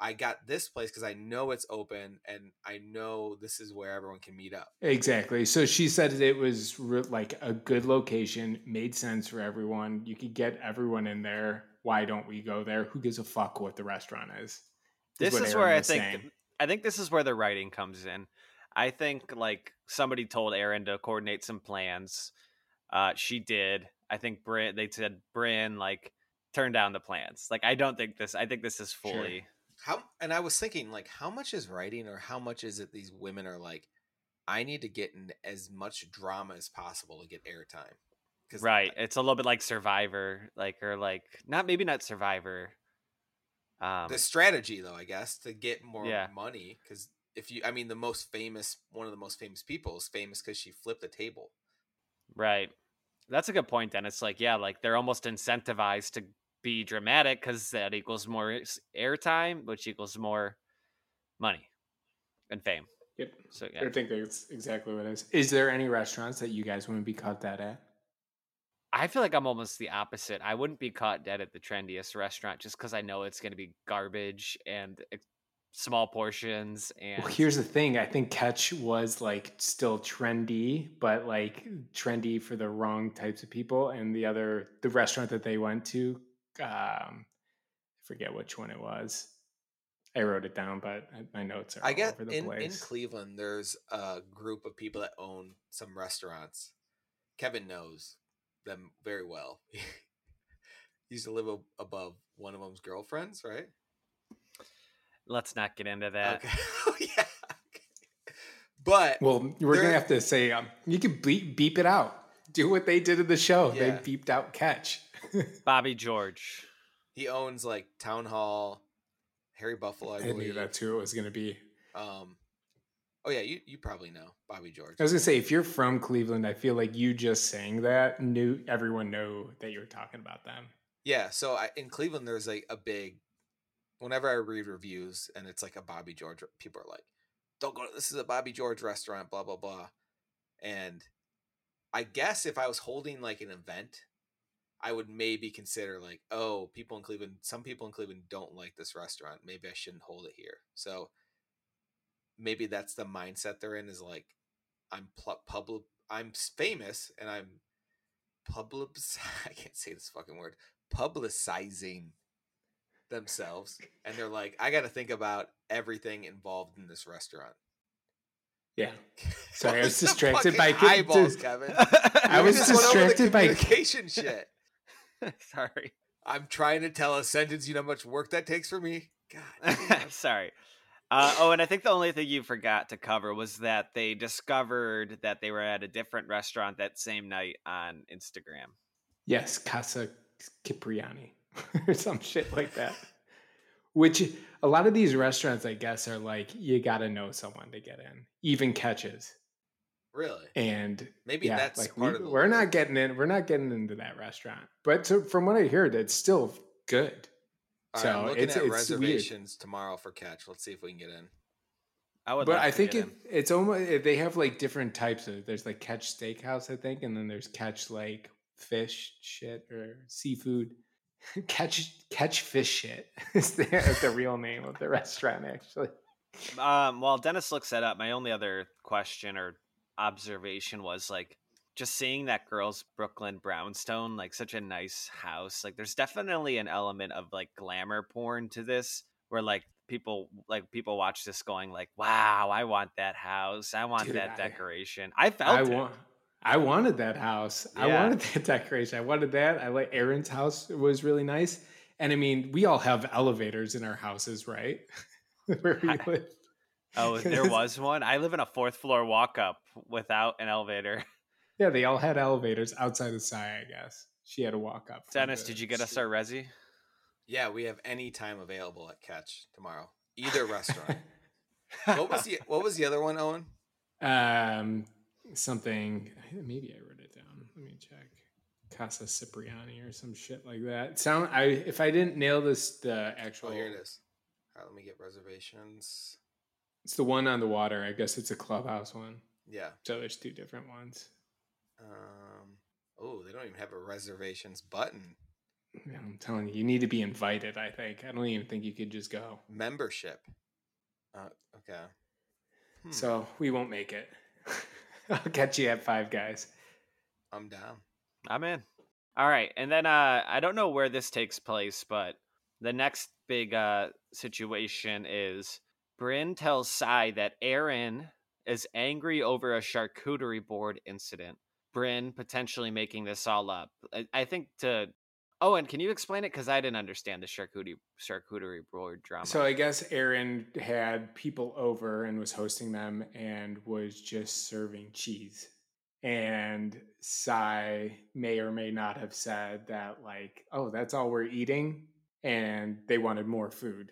I got this place because I know it's open and I know this is where everyone can meet up. Exactly. So she said it was re- like a good location, made sense for everyone. You could get everyone in there. Why don't we go there? Who gives a fuck what the restaurant is? is this is where I think saying. I think this is where the writing comes in. I think like somebody told Aaron to coordinate some plans. Uh, she did. I think Bryn, they said Bryn like turned down the plans. Like, I don't think this, I think this is fully. Sure. How, and I was thinking like, how much is writing or how much is it these women are like, I need to get in as much drama as possible to get airtime. Right. It's a little bit like Survivor, like, or like not, maybe not Survivor. Um, the strategy though, I guess, to get more yeah. money. Cause if you, I mean, the most famous, one of the most famous people is famous cause she flipped a table. Right. That's a good point, Dennis. Like, yeah, like they're almost incentivized to be dramatic because that equals more airtime, which equals more money and fame. Yep. So yeah. I think that's exactly what it is. Is there any restaurants that you guys wouldn't be caught dead at? I feel like I'm almost the opposite. I wouldn't be caught dead at the trendiest restaurant just because I know it's going to be garbage and small portions. And well, here's the thing. I think Catch was like still trendy, but like trendy for the wrong types of people. And the other, the restaurant that they went to, um, I forget which one it was. I wrote it down, but my notes are I all guess over the in, place. In Cleveland, there's a group of people that own some restaurants. Kevin knows them very well. He used to live above one of them's girlfriends, right? Let's not get into that. Okay. Oh, yeah. Okay. But well, we're gonna have to say um, you can beep beep it out. Do what they did in the show. Yeah. They beeped out Catch. Bobby George. He owns like Town Hall, Harry Buffalo. I, I knew that too. It was gonna be. Um, oh yeah, you you probably know Bobby George. I was gonna say if you're from Cleveland, I feel like you just saying that knew everyone knew that you were talking about them. Yeah. So I, in Cleveland, there's like a big. Whenever I read reviews and it's like a Bobby George, people are like, don't go, this is a Bobby George restaurant, blah, blah, blah. And I guess if I was holding like an event, I would maybe consider like, oh, people in Cleveland, some people in Cleveland don't like this restaurant. Maybe I shouldn't hold it here. So maybe that's the mindset they're in is like, I'm pl- public, I'm famous and I'm public. I can't say this fucking word, publicizing themselves, and they're like, I gotta think about everything involved in this restaurant. Yeah. Sorry, I was distracted by eyeballs, to... Kevin. I was distracted by communication shit. Sorry. I'm trying to tell a sentence, you know how much work that takes for me? God. I'm sorry. Uh, oh, and I think the only thing you forgot to cover was that they discovered that they were at a different restaurant that same night on Instagram. Yes, Casa Cipriani. Or some shit like that. Which a lot of these restaurants, I guess, are like, you gotta know someone to get in. Even Catches. Really? And maybe yeah, that's like part we, of the we're not getting in we're not getting into that restaurant. But to, from what I heard, it's still good. All so right, I'm looking it's, at it's reservations weird. Tomorrow for Catch. Let's see if we can get in. I would but I think it, it's almost they have like different types of there's like Catch Steakhouse, I think, and then there's Catch like fish shit or seafood. Catch catch fish shit is the, the real name of the restaurant, actually. Um, while Dennis looks that up, my only other question or observation was like just seeing that girl's Brooklyn brownstone, like such a nice house. Like there's definitely an element of like glamour porn to this where like people like people watch this going like, wow, I want that house. I want Dude, that I, decoration. I felt I it. Want- I wanted that house. Yeah. I wanted that decoration. I wanted that. I like Aaron's house was really nice. And I mean, we all have elevators in our houses, right? Where we live. Oh, there was one. I live in a fourth floor walk up without an elevator. Yeah, they all had elevators outside of Sai, I guess. She had a walk up. Dennis, did you get us our resi? Yeah, we have any time available at Catch tomorrow. Either restaurant. What was the What was the other one, Owen? Um, something. Maybe I wrote it down. Let me check. Casa Cipriani or some shit like that. Sound. I if I didn't nail this, the actual. Oh, here it is. All right, let me get reservations. It's the one on the water. I guess it's a clubhouse one. Yeah. So there's two different ones. Um. Oh, they don't even have a reservations button. I'm telling you, you need to be invited, I think. I don't even think you could just go. Membership. Uh, okay. Hmm. So we won't make it. I'll catch you at Five Guys. I'm down. I'm in. All right. And then uh, I don't know where this takes place, but the next big uh, situation is Bryn tells Sai that Aaron is angry over a charcuterie board incident. Bryn potentially making this all up. I, I think to... Owen, can you explain it? Because I didn't understand the charcuterie charcuterie board drama. So I guess Aaron had people over and was hosting them and was just serving cheese. And Sai may or may not have said that, like, oh, that's all we're eating. And they wanted more food.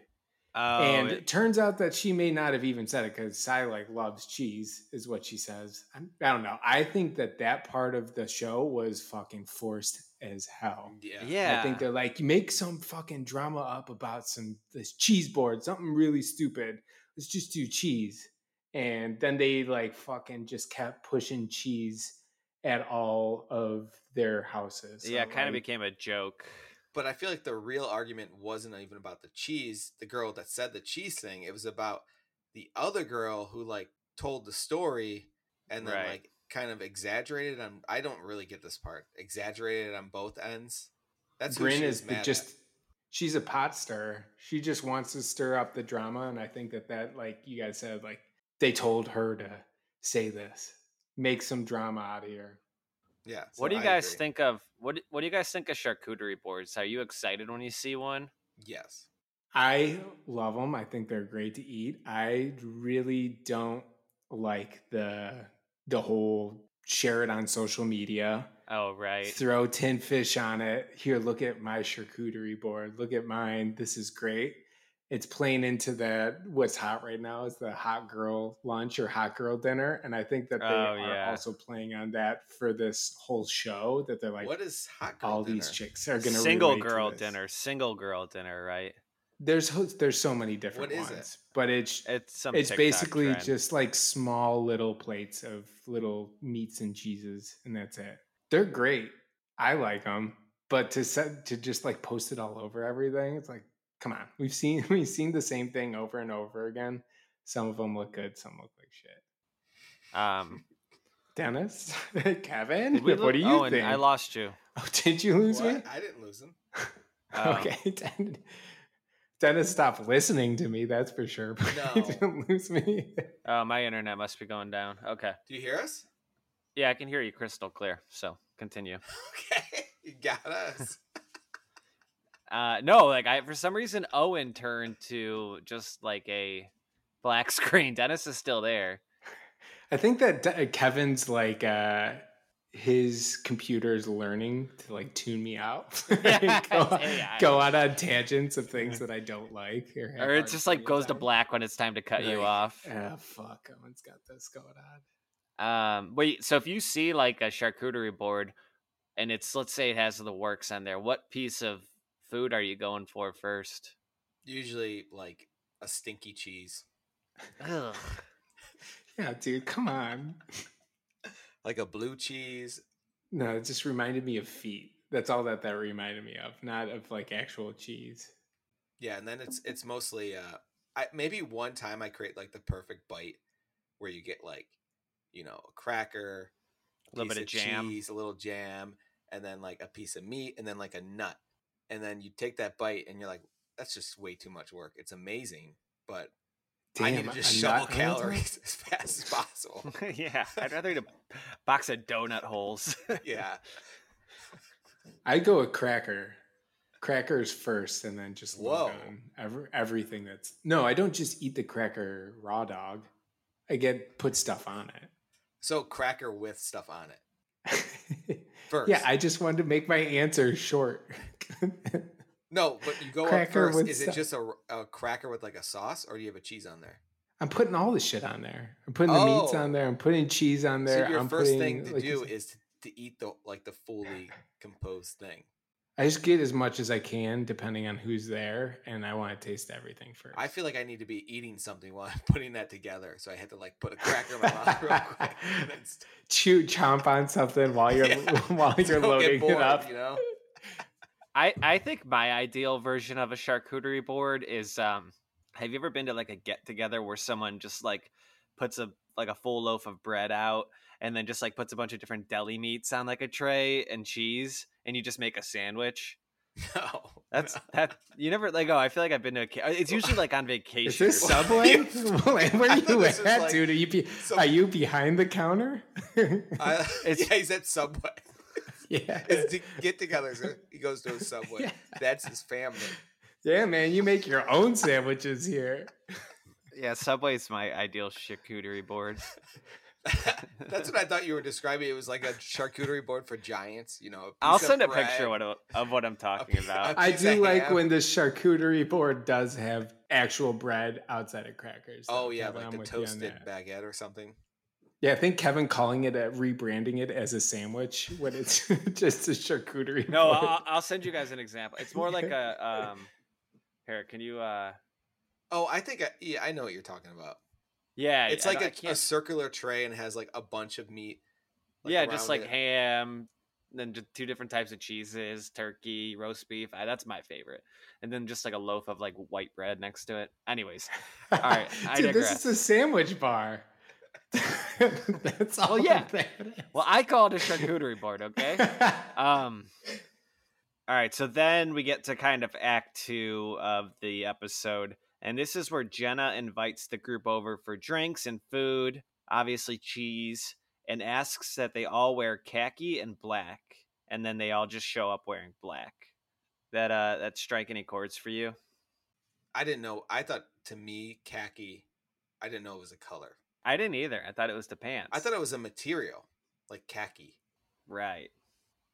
Oh, and it-, it turns out that she may not have even said it because Sai, like, loves cheese is what she says. I'm, I don't know. I think that that part of the show was fucking forced as hell. Yeah. yeah. I think they're like, make some fucking drama up about some this cheese board, something really stupid. Let's just do cheese. And then they like fucking just kept pushing cheese at all of their houses. So yeah, it kind of like, became a joke. But I feel like the real argument wasn't even about the cheese, the girl that said the cheese thing. It was about the other girl who like told the story and then right. like kind of exaggerated on I don't really get this part. Exaggerated on both ends. That's Bryn who is mad just at. She's a pot stirrer. She just wants to stir up the drama, and I think that that like you guys said, like they told her to say this, make some drama out of here. Yeah. So what do you I guys agree. think of what what do you guys think of charcuterie boards? Are you excited when you see one? Yes. I love them. I think they're great to eat. I really don't like the the whole share it on social media. Oh, right. Throw tin fish on it. Here, look at my charcuterie board. Look at mine. This is great. It's playing into that what's hot right now is the hot girl lunch or hot girl dinner. And I think that they oh, are yeah. also playing on that for this whole show that they're like, what is hot girl all dinner? These chicks are going to single girl dinner, single girl dinner, right? There's there's so many different ones, it? but it's it's, some it's basically trend. Just like small little plates of little meats and cheeses, and that's it. They're great. I like them, but to set, to just like post it all over everything, it's like, come on, we've seen we've seen the same thing over and over again. Some of them look good, some look like shit. Um, Dennis, Kevin, what look? do you Owen, think? I lost you. Oh, did you lose what? me? I didn't lose him. Okay, Dennis. Dennis stopped listening to me, that's for sure. But no. He didn't lose me. Oh, my internet must be going down. Okay. Do you hear us? Yeah, I can hear you crystal clear. So continue. Okay. You got us. uh, no, like I for some reason Owen turned to just like a black screen. Dennis is still there. I think that De- Kevin's like uh his computer's learning to like tune me out. Yes, go, on, go out on tangents of things that I don't like. Or, or it just like goes down to black when it's time to cut like, you off. Oh, fuck. Owen's got this going on. Um, wait, so if you see like a charcuterie board and it's, let's say it has the works on there, what piece of food are you going for first? Usually like a stinky cheese. Ugh. Yeah, dude, come on. Like a blue cheese. No, it just reminded me of feet. That's all that that reminded me of, not of like actual cheese. Yeah, and then it's it's mostly uh, I, maybe one time I create like the perfect bite where you get like, you know, a cracker, a little bit of, of jam, cheese, a little jam, and then like a piece of meat, and then like a nut, and then you take that bite and you're like, that's just way too much work. It's amazing, but Damn, I need to just shovel calories as fast as possible. Yeah, I'd rather eat a box of donut holes. Yeah. I go with cracker. Crackers first and then just Whoa. Every, everything that's... No, I don't just eat the cracker raw dog. I get put stuff on it. So cracker with stuff on it. First. Yeah, I just wanted to make my answer short. No, but you go cracker up first. Is it stuff. Just a, a cracker with like a sauce, or do you have a cheese on there? I'm putting all this shit on there. I'm putting oh. the meats on there. I'm putting cheese on there. So your I'm first putting, thing to like, do is to eat the like the fully composed thing. I just get as much as I can, depending on who's there, and I want to taste everything first. I feel like I need to be eating something while I'm putting that together, so I had to like put a cracker in my mouth real quick. And then st- Chew, chomp on something while you're yeah. while you're loading bored, it up. You know, I I think my ideal version of a charcuterie board is. Um, have you ever been to like a get together where someone just like puts a like a full loaf of bread out and then just like puts a bunch of different deli meats on like a tray and cheese and you just make a sandwich? No, that's no. that you never like. Oh, I feel like I've been to. A, it's usually like on vacation. Is this Subway? Where are you at, like, dude? Are you be, some, are you behind the counter? uh, it's, yeah, he's at Subway. Yeah, it's to get together. So he goes to a Subway. Yeah. That's his family. Yeah, man, you make your own sandwiches here. Yeah, Subway's my ideal charcuterie board. That's what I thought you were describing. It was like a charcuterie board for giants, you know. I'll send a bread, picture what, of what I'm talking a, about. A I do like ham. When the charcuterie board does have actual bread outside of crackers. Oh, yeah, Kevin, like I'm the toasted baguette or something. Yeah, I think Kevin calling it, a, rebranding it as a sandwich when it's just a charcuterie no, board. No, I'll, I'll send you guys an example. It's more like a... Um, Here, can you? Uh... Oh, I think I, yeah, I know what you're talking about. Yeah, it's like a, a circular tray and has like a bunch of meat. Like yeah, just like it. Ham, then two different types of cheeses, turkey, roast beef. I, that's my favorite, and then just like a loaf of like white bread next to it. Anyways, all right, I Dude, digress. This is a sandwich bar. That's all. Well, yeah. That well, I call it a charcuterie board. Okay. um. All right, so then we get to kind of act two of the episode, and this is where Jenna invites the group over for drinks and food, obviously cheese, and asks that they all wear khaki and black, and then they all just show up wearing black. That uh, that strike any chords for you? I didn't know. I thought, to me, khaki, I didn't know it was a color. I didn't either. I thought it was the pants. I thought it was a material, like khaki. Right.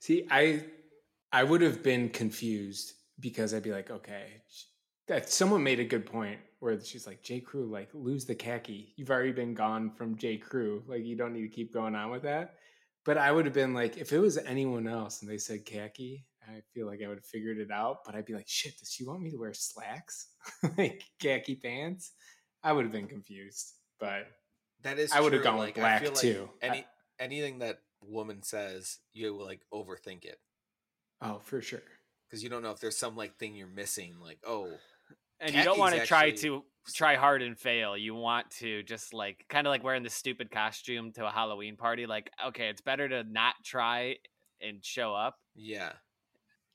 See, I... I would have been confused because I'd be like, okay, that someone made a good point where she's like, J. Crew, like lose the khaki. You've already been gone from J. Crew. Like you don't need to keep going on with that. But I would have been like, if it was anyone else and they said khaki, I feel like I would have figured it out. But I'd be like, shit, does she want me to wear slacks? Like khaki pants? I would have been confused, but that is I would true. Have gone like, black I feel like too. Any, anything that woman says, you will like overthink it. Oh, for sure. Because you don't know if there's some like thing you're missing, like oh, and you don't want to try to try hard and fail. You want to just like kind of like wearing this stupid costume to a Halloween party. Like, okay, it's better to not try and show up. Yeah,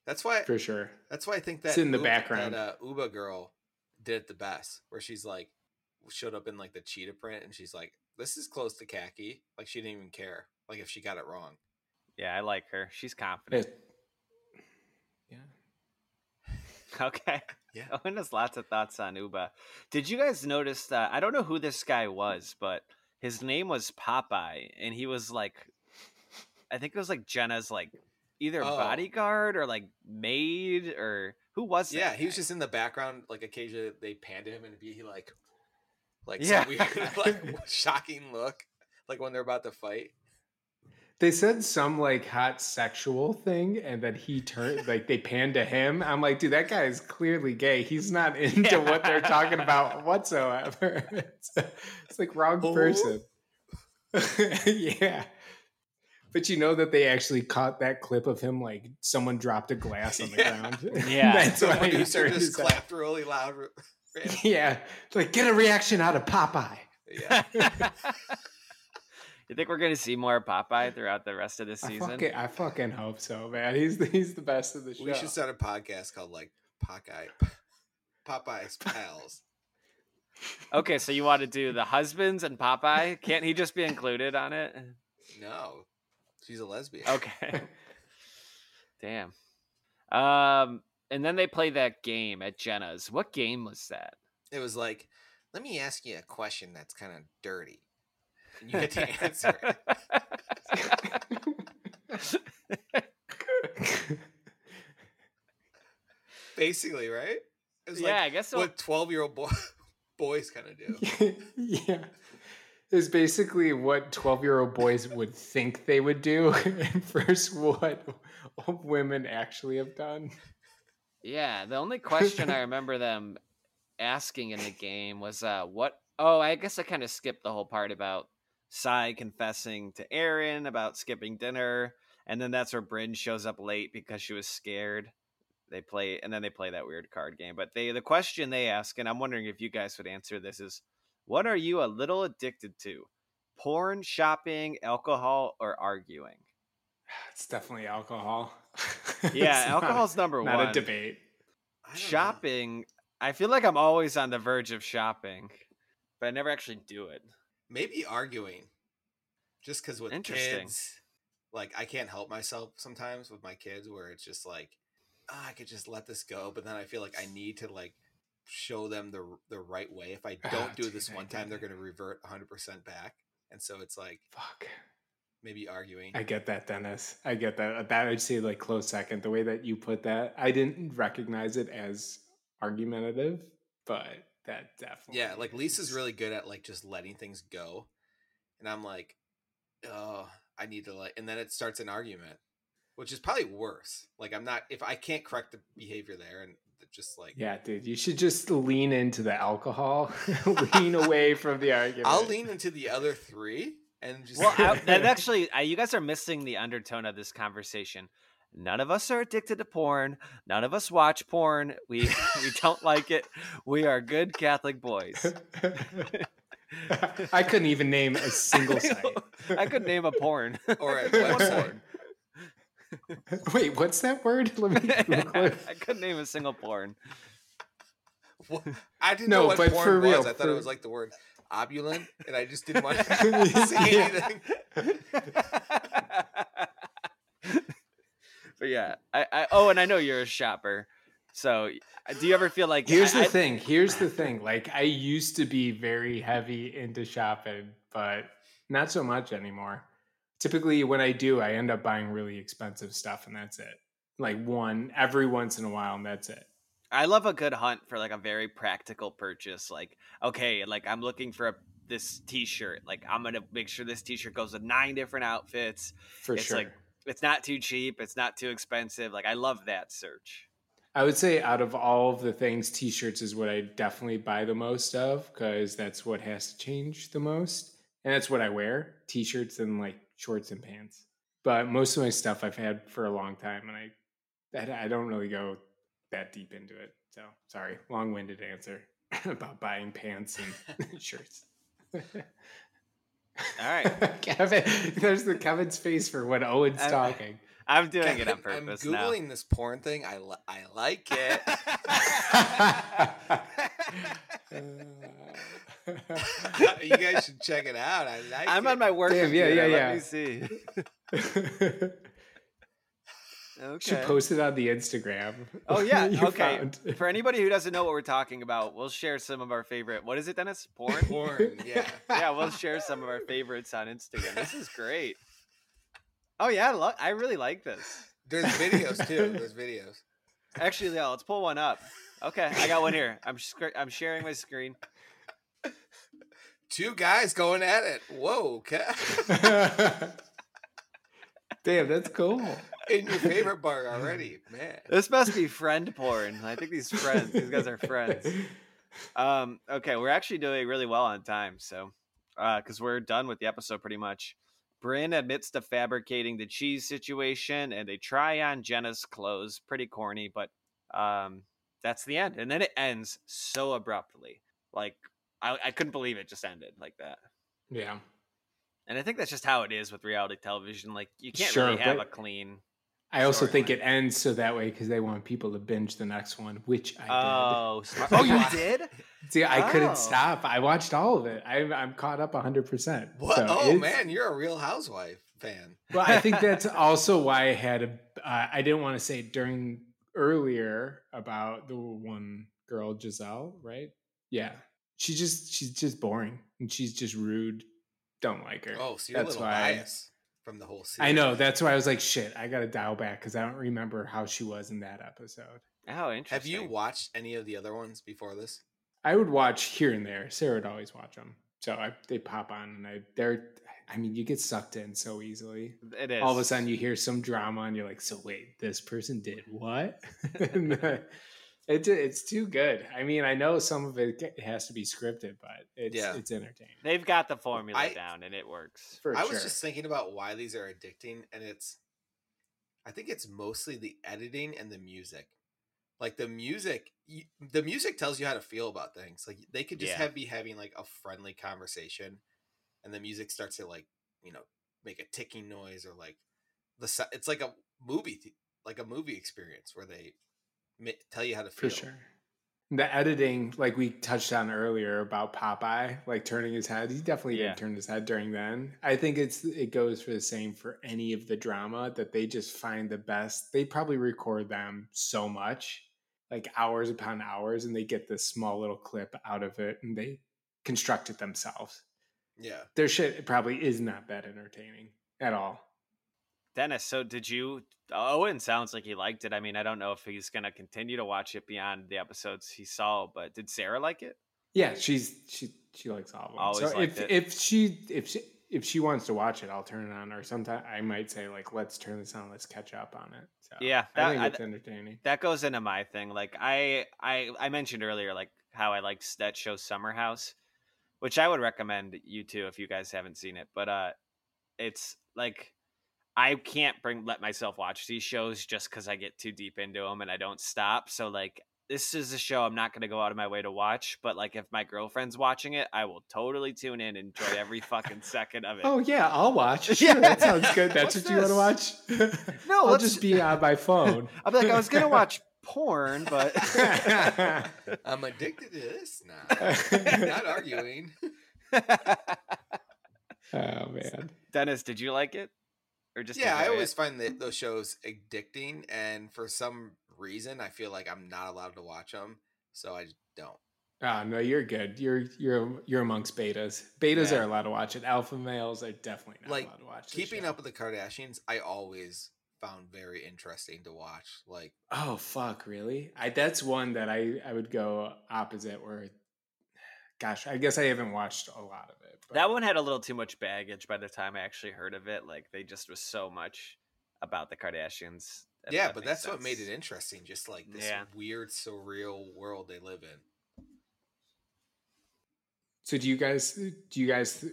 that's why for sure. That's why I think that it's in the Uba, background. That uh, Uba girl did it the best, where she's like showed up in like the cheetah print, and she's like, "This is close to khaki." Like she didn't even care. Like if she got it wrong. Yeah, I like her. She's confident. It's- Yeah. Okay. Yeah. Owen has lots of thoughts on Uba. Did you guys notice that? I don't know who this guy was, but his name was Popeye, and he was like, I think it was like Jenna's like either oh. bodyguard or like maid or who was it? Yeah, guy? He was just in the background. Like occasionally they panned him, and it'd be he like, like yeah. some weird, like shocking look, like when they're about to fight. They said some like hot sexual thing, and then he turned like they panned to him. I'm like, dude, that guy is clearly gay. He's not into yeah. what they're talking about whatsoever. It's, it's like wrong oh. person. Yeah. But you know that they actually caught that clip of him like someone dropped a glass on the yeah. ground. Yeah. That's so why he just clapped really loud. Yeah. It's like get a reaction out of Popeye. Yeah. You think we're going to see more Popeye throughout the rest of the season? I fucking, I fucking hope so, man. He's the, he's the best of the show. We should start a podcast called like Popeye, Popeye's Pals. Okay, so you want to do the husbands and Popeye? Can't he just be included on it? No, she's a lesbian. Okay. Damn. Um, and then they play that game at Jenna's. What game was that? It was like, let me ask you a question that's kind of dirty. You get to answer it. Basically, right? It was yeah, like I guess so. What twelve-year-old boy, boys kind of do. Yeah. It's basically what twelve-year-old boys would think they would do and first what women actually have done. Yeah, the only question I remember them asking in the game was, uh, what? Oh, I guess I kind of skipped the whole part about Sai confessing to Aaron about skipping dinner. And then that's where Bryn shows up late because she was scared. They play, and then they play that weird card game. But they, the question they ask, and I'm wondering if you guys would answer this, is what are you a little addicted to? Porn, shopping, alcohol, or arguing? It's definitely alcohol. Yeah, alcohol's not, number not one. Not a debate. I shopping, know. I feel like I'm always on the verge of shopping, but I never actually do it. Maybe arguing. Just because with kids, like, I can't help myself sometimes with my kids where it's just like, oh, I could just let this go, but then I feel like I need to, like, show them the the right way. If I don't oh, do dude, this one time, they're going to revert one hundred percent back. And so it's like, fuck. Maybe arguing. I get that, Dennis. I get that. That I'd say like close second. The way that you put that, I didn't recognize it as argumentative, but that definitely. Yeah, like is. Lisa's really good at like just letting things go, and I'm like, oh, I need to like, and then it starts an argument, which is probably worse. Like I'm not if I can't correct the behavior there, and just like yeah, dude, you should just lean into the alcohol, lean away from the argument. I'll lean into the other three. And just well, I, that actually, I, you guys are missing the undertone of this conversation. None of us are addicted to porn. None of us watch porn. We we don't like it. We are good Catholic boys. I couldn't even name a single site. I could name a porn or a website. Wait, what's that word? Let me Google it. I couldn't name a single porn. Well, I didn't no, know what but porn for was. Real, I thought for... it was like the word. Obulent, and I just didn't want to say anything. But yeah, I, I oh, and I know you're a shopper. So do you ever feel like here's I, the I, thing? Here's the thing. Like I used to be very heavy into shopping, but not so much anymore. Typically, when I do, I end up buying really expensive stuff, and that's it. Like one every once in a while, and that's it. I love a good hunt for like a very practical purchase. Like, okay, like I'm looking for a, this t-shirt. Like I'm going to make sure this t-shirt goes with nine different outfits. For it's sure. Like, it's not too cheap. It's not too expensive. Like I love that search. I would say out of all of the things, t-shirts is what I definitely buy the most of because that's what has to change the most. And that's what I wear, t-shirts and like shorts and pants. But most of my stuff I've had for a long time and I, I don't really go that deep into it. So sorry, long-winded answer about buying pants and shirts. All right. Kevin, there's the Kevin's face for when Owen's I'm, talking. I'm doing Kevin, it on purpose. I'm Googling now. This porn thing. I, li- I like it. uh, you guys should check it out. I like I'm it. I'm on my work. Damn, yeah, yeah, yeah. Let me see. Okay. Should post it on the Instagram. Oh yeah, okay. Found. For anybody who doesn't know what we're talking about, we'll share some of our favorite. What is it, Dennis? Porn. Porn. Yeah. Yeah, we'll share some of our favorites on Instagram. This is great. Oh yeah, I, lo- I really like this. There's videos too. There's videos. Actually, yeah. Let's pull one up. Okay, I got one here. I'm sc- I'm sharing my screen. Two guys going at it. Whoa. Okay. Damn, that's cool. In your favorite bar already, man. This must be friend porn. I think these friends, these guys are friends. Um, okay, we're actually doing really well on time, so uh, because we're done with the episode pretty much. Bryn admits to fabricating the cheese situation, and they try on Jenna's clothes. Pretty corny, but um, that's the end. And then it ends so abruptly. Like I, I couldn't believe it just ended like that. Yeah. And I think that's just how it is with reality television. Like you can't sure, really have a clean. I also think line. It ends so that way because they want people to binge the next one, which I oh, did. Oh, you did? See, I oh. couldn't stop. I watched all of it. I'm, I'm caught up one hundred percent. What? So oh man, you're a Real Housewife fan. Well, I think that's also why I had a. Uh, I didn't want to say it during earlier about the one girl, Giselle, right? Yeah, she just she's just boring and she's just rude. Don't like her. Oh, so you're that's a little biased from the whole season. I know. That's why I was like, shit, I got to dial back because I don't remember how she was in that episode. Oh, interesting. Have you watched any of the other ones before this? I would watch here and there. Sarah would always watch them. So I, they pop on and I, they're, I mean, you get sucked in so easily. It is. All of a sudden you hear some drama and you're like, so wait, this person did what? and, uh, it, it's too good. I mean, I know some of it, it has to be scripted, but it's yeah. it's entertaining. They've got the formula I, down and it works. For I sure. was just thinking about why these are addicting, and it's, I think it's mostly the editing and the music. Like the music, the music tells you how to feel about things. Like they could just yeah. have, be having like a friendly conversation, and the music starts to like, you know, make a ticking noise or like the, it's like a movie, like a movie experience where they tell you how to feel. For sure. The editing, like we touched on earlier about Popeye, like turning his head. He definitely yeah. did turn his head during then. I think it's it goes for the same for any of the drama that they just find the best. They probably record them so much, like hours upon hours, and they get this small little clip out of it and they construct it themselves. Yeah. Their shit probably is not that entertaining at all. Dennis, so did you, Owen sounds like he liked it. I mean, I don't know if he's going to continue to watch it beyond the episodes he saw, but did Sarah like it? Yeah, she's, she, she likes all of them. Always so liked if, it. if she, if she, if she wants to watch it, I'll turn it on, or sometimes I might say like, let's turn this on. Let's catch up on it. So yeah. That, I think it's I, entertaining. That goes into my thing. Like I, I, I mentioned earlier, like how I liked that show Summer House, which I would recommend you too, if you guys haven't seen it, but, uh, it's like, I can't bring let myself watch these shows just because I get too deep into them and I don't stop. So like this is a show I'm not going to go out of my way to watch. But like if my girlfriend's watching it, I will totally tune in and enjoy every fucking second of it. Oh, yeah, I'll watch. Sure, yeah, that sounds good. That's What's what this? You want to watch? No, I'll let's... just be on my phone. I'm like, I was going to watch porn, but I'm addicted to this now. I'm not arguing. Oh, man. Dennis, did you like it? Or just yeah, I always it. find that those shows addicting, and for some reason, I feel like I'm not allowed to watch them, so I just don't. Oh, no, you're good. You're you're you're amongst betas. Betas yeah. are allowed to watch it. Alpha males are definitely not like, allowed to watch it. Keeping show. Up with the Kardashians, I always found very interesting to watch. Like, oh fuck, really? I that's one that I I would go opposite where. Gosh, I guess I haven't watched a lot of it. But. That one had a little too much baggage by the time I actually heard of it. Like, they just was so much about the Kardashians. That yeah, that but that's sense. What made it interesting. Just like this yeah. weird, surreal world they live in. So, do you guys? Do you guys?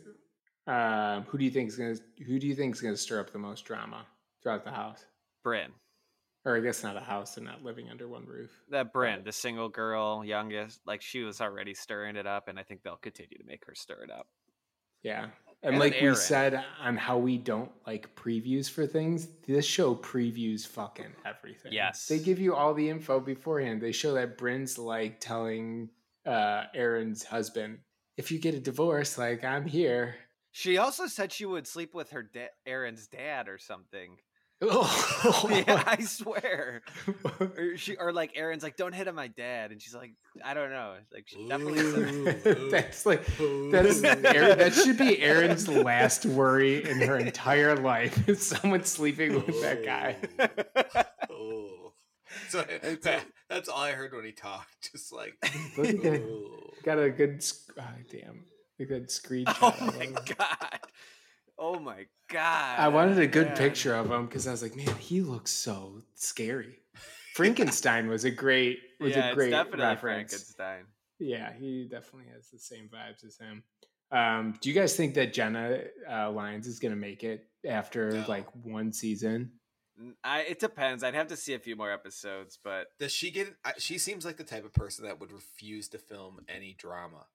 Uh, who do you think is gonna? Who do you think is gonna stir up the most drama throughout the house? Bryn. Or I guess not a house and not living under one roof. That Bryn, the single girl, youngest, like she was already stirring it up, and I think they'll continue to make her stir it up. Yeah. And, and like we Aaron. said on how we don't like previews for things, this show previews fucking everything. Yes. They give you all the info beforehand. They show that Bryn's like telling uh, Aaron's husband, if you get a divorce, like I'm here. She also said she would sleep with her da- Aaron's dad or something. Oh yeah, I swear. or, she, or like Aaron's like, don't hit on my dad, and she's like, I don't know. Like she ooh, definitely ooh, that's like ooh. that is Aaron, that should be Aaron's last worry in her entire life. Is someone sleeping with oh. that guy? oh, so that, that's all I heard when he talked. Just like oh. got a good oh, damn, a good screenshot. Oh my god. Oh my god! I wanted a good yeah. picture of him because I was like, man, he looks so scary. Frankenstein was a great was yeah, a great it's definitely reference. Frankenstein. Yeah, he definitely has the same vibes as him. Um, do you guys think that Jenna uh, Lyons is going to make it after no. like one season? I, it depends. I'd have to see a few more episodes, but does she get? She seems like the type of person that would refuse to film any drama.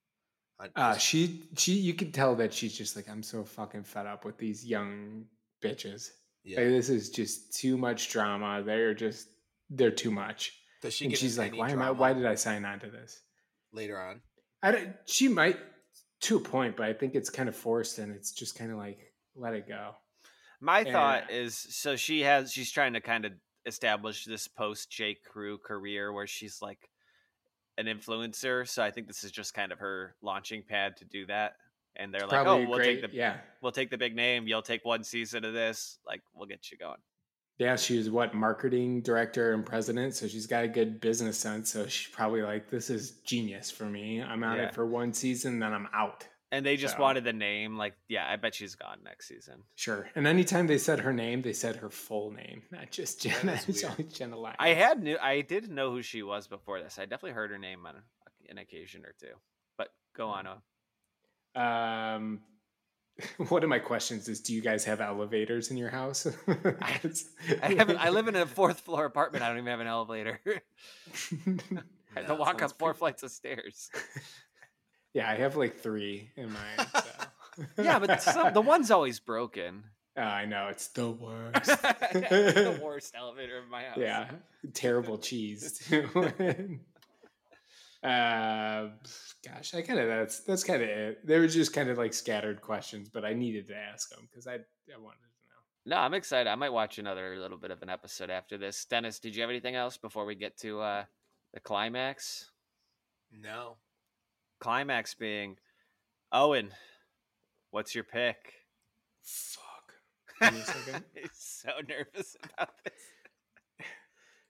Uh, she, she, you can tell that she's just like, I'm so fucking fed up with these young bitches. Yeah. Like, this is just too much drama. They're just, they're too much. Does she? And she's like, why am I, why did I sign on to this? Later on? I don't, she might to a point, but I think it's kind of forced and it's just kind of like, let it go. My and, thought is, so she has, she's trying to kind of establish this post J. Crew career where she's like, an influencer, so I think this is just kind of her launching pad to do that. And they're it's like, "Oh, we'll great, take the yeah, we'll take the big name. You'll take one season of this. Like, we'll get you going." yeah, she's what, marketing director and president. So she's got a good business sense. So she's probably like, this is genius for me. I'm at yeah. it for one season, then I'm out. And they just so. wanted the name. Like, yeah, I bet she's gone next season. Sure. And anytime they said her name, they said her full name, not just Jenna. It's only Jenna Lyons. I had knew I did know who she was before this. I definitely heard her name on an occasion or two. But go on, Owen. Um, one of my questions is: do you guys have elevators in your house? I, I haven't. I live in a fourth floor apartment. I don't even have an elevator. I have to walk up four pretty... flights of stairs. Yeah, I have like three in mine. So. Yeah, but some, the one's always broken. Uh, I know. It's the worst. The worst elevator in my house. Yeah. Terrible cheese, too. uh, gosh, I kind of, that's that's kind of it. They were just kind of like scattered questions, but I needed to ask them because I, I wanted to know. No, I'm excited. I might watch another little bit of an episode after this. Dennis, did you have anything else before we get to uh, the climax? No. Climax being, Owen, what's your pick? Fuck. Give me a second. I'm so nervous about this.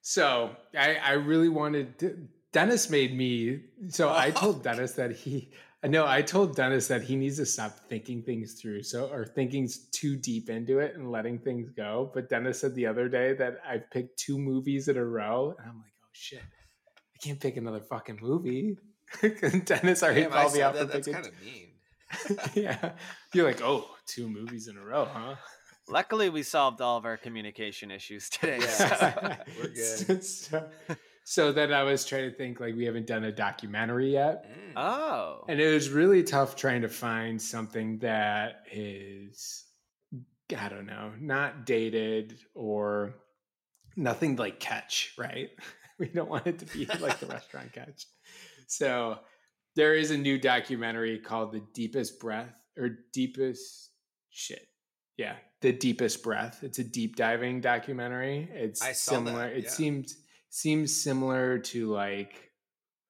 So I, I really wanted to, Dennis made me. So oh. I told Dennis that he. No, I told Dennis that he needs to stop thinking things through, so or thinking too deep into it and letting things go. But Dennis said the other day that I picked two movies in a row, and I'm like, oh shit, I can't pick another fucking movie. Dennis already Damn, called me out that, for picking. That's kind of mean. Yeah. You're like, oh, two movies in a row, huh? Luckily, we solved all of our communication issues today. Yeah. So. We're good. So, so then I was trying to think, like, we haven't done a documentary yet. Mm. Oh. And it was really tough trying to find something that is, I don't know, not dated or nothing like Catch, right? We don't want it to be like the restaurant Catch. So there is a new documentary called The Deepest Breath or Deepest shit. Yeah. The Deepest Breath. It's a deep diving documentary. It's I saw similar. That, yeah. It seems, seems similar to like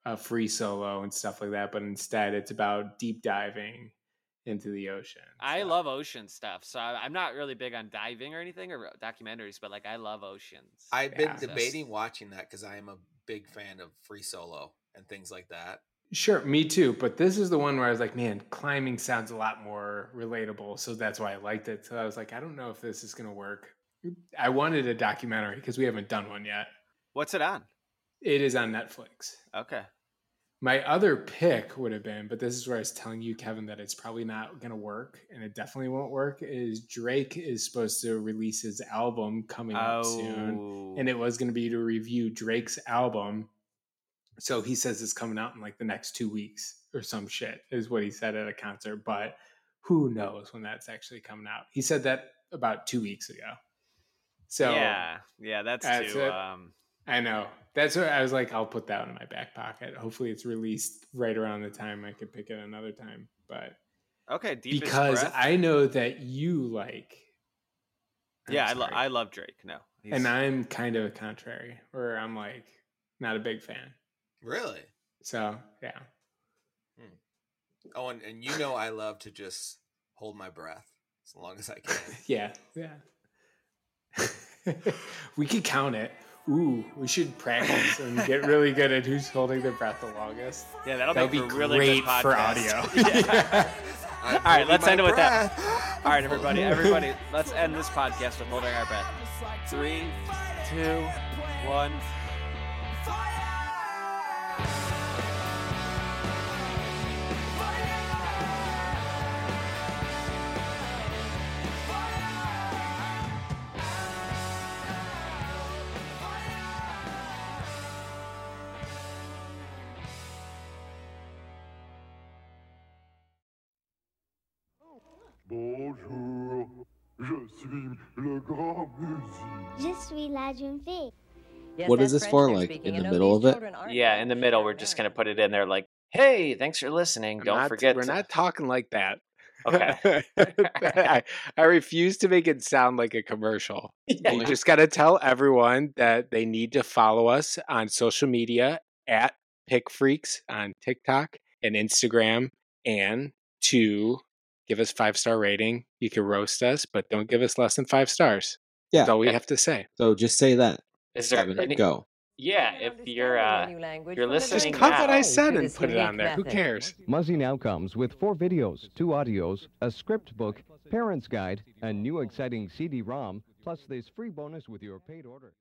a Free Solo and stuff like that. But instead it's about deep diving into the ocean. So. I love ocean stuff. So I'm not really big on diving or anything or documentaries, but like I love oceans. I've been yeah, debating so. watching that because I am a big fan of Free Solo. And things like that. Sure, me too. But this is the one where I was like, man, climbing sounds a lot more relatable. So that's why I liked it. So I was like, I don't know if this is going to work. I wanted a documentary because we haven't done one yet. What's it on? It is on Netflix. Okay. My other pick would have been, but this is where I was telling you, Kevin, that it's probably not going to work. And it definitely won't work. Is Drake is supposed to release his album coming oh. up soon. And it was going to be to review Drake's album. So he says it's coming out in like the next two weeks or some shit is what he said at a concert. But who knows when that's actually coming out? He said that about two weeks ago. So yeah, yeah, that's, that's too. It. Um, I know. That's what I was like. I'll put that in my back pocket. Hopefully it's released right around the time I could pick it another time. But okay, Deepest because Breath. I know that you like. I'm yeah, I, lo- I love Drake. No, he's... and I'm kind of a contrary where I'm like not a big fan. Really? So, yeah. Hmm. Oh, and, and you know I love to just hold my breath as long as I can. Yeah, yeah. We could count it. Ooh, we should practice and get really good at who's holding their breath the longest. Yeah, that'll That'd be a really great good podcast. For audio. Yeah. All right, let's end it with breath. that. All right, everybody, everybody, let's end this podcast with holding our breath. Three, two, one. Bonjour, je suis le grand musique. Je suis la jeune fille. Yes, what is this for, like, in the middle of it? Yeah, in the middle, we're just going to put it in there like, hey, thanks for listening. I'm Don't not, forget. We're to... not talking like that. Okay. I, I refuse to make it sound like a commercial. Yeah. We just got to tell everyone that they need to follow us on social media at PickFreaks on TikTok and Instagram and to... give us five star rating. You can roast us, but don't give us less than five stars. Yeah. That's all we have to say. So just say that. Is there Kevin, any go? Yeah, if you're uh, you're listening, just cut now. What I said and put it on there. Method. Who cares? Muzzy now comes with four videos, two audios, a script book, parents guide, a new exciting C D ROM, plus this free bonus with your paid order.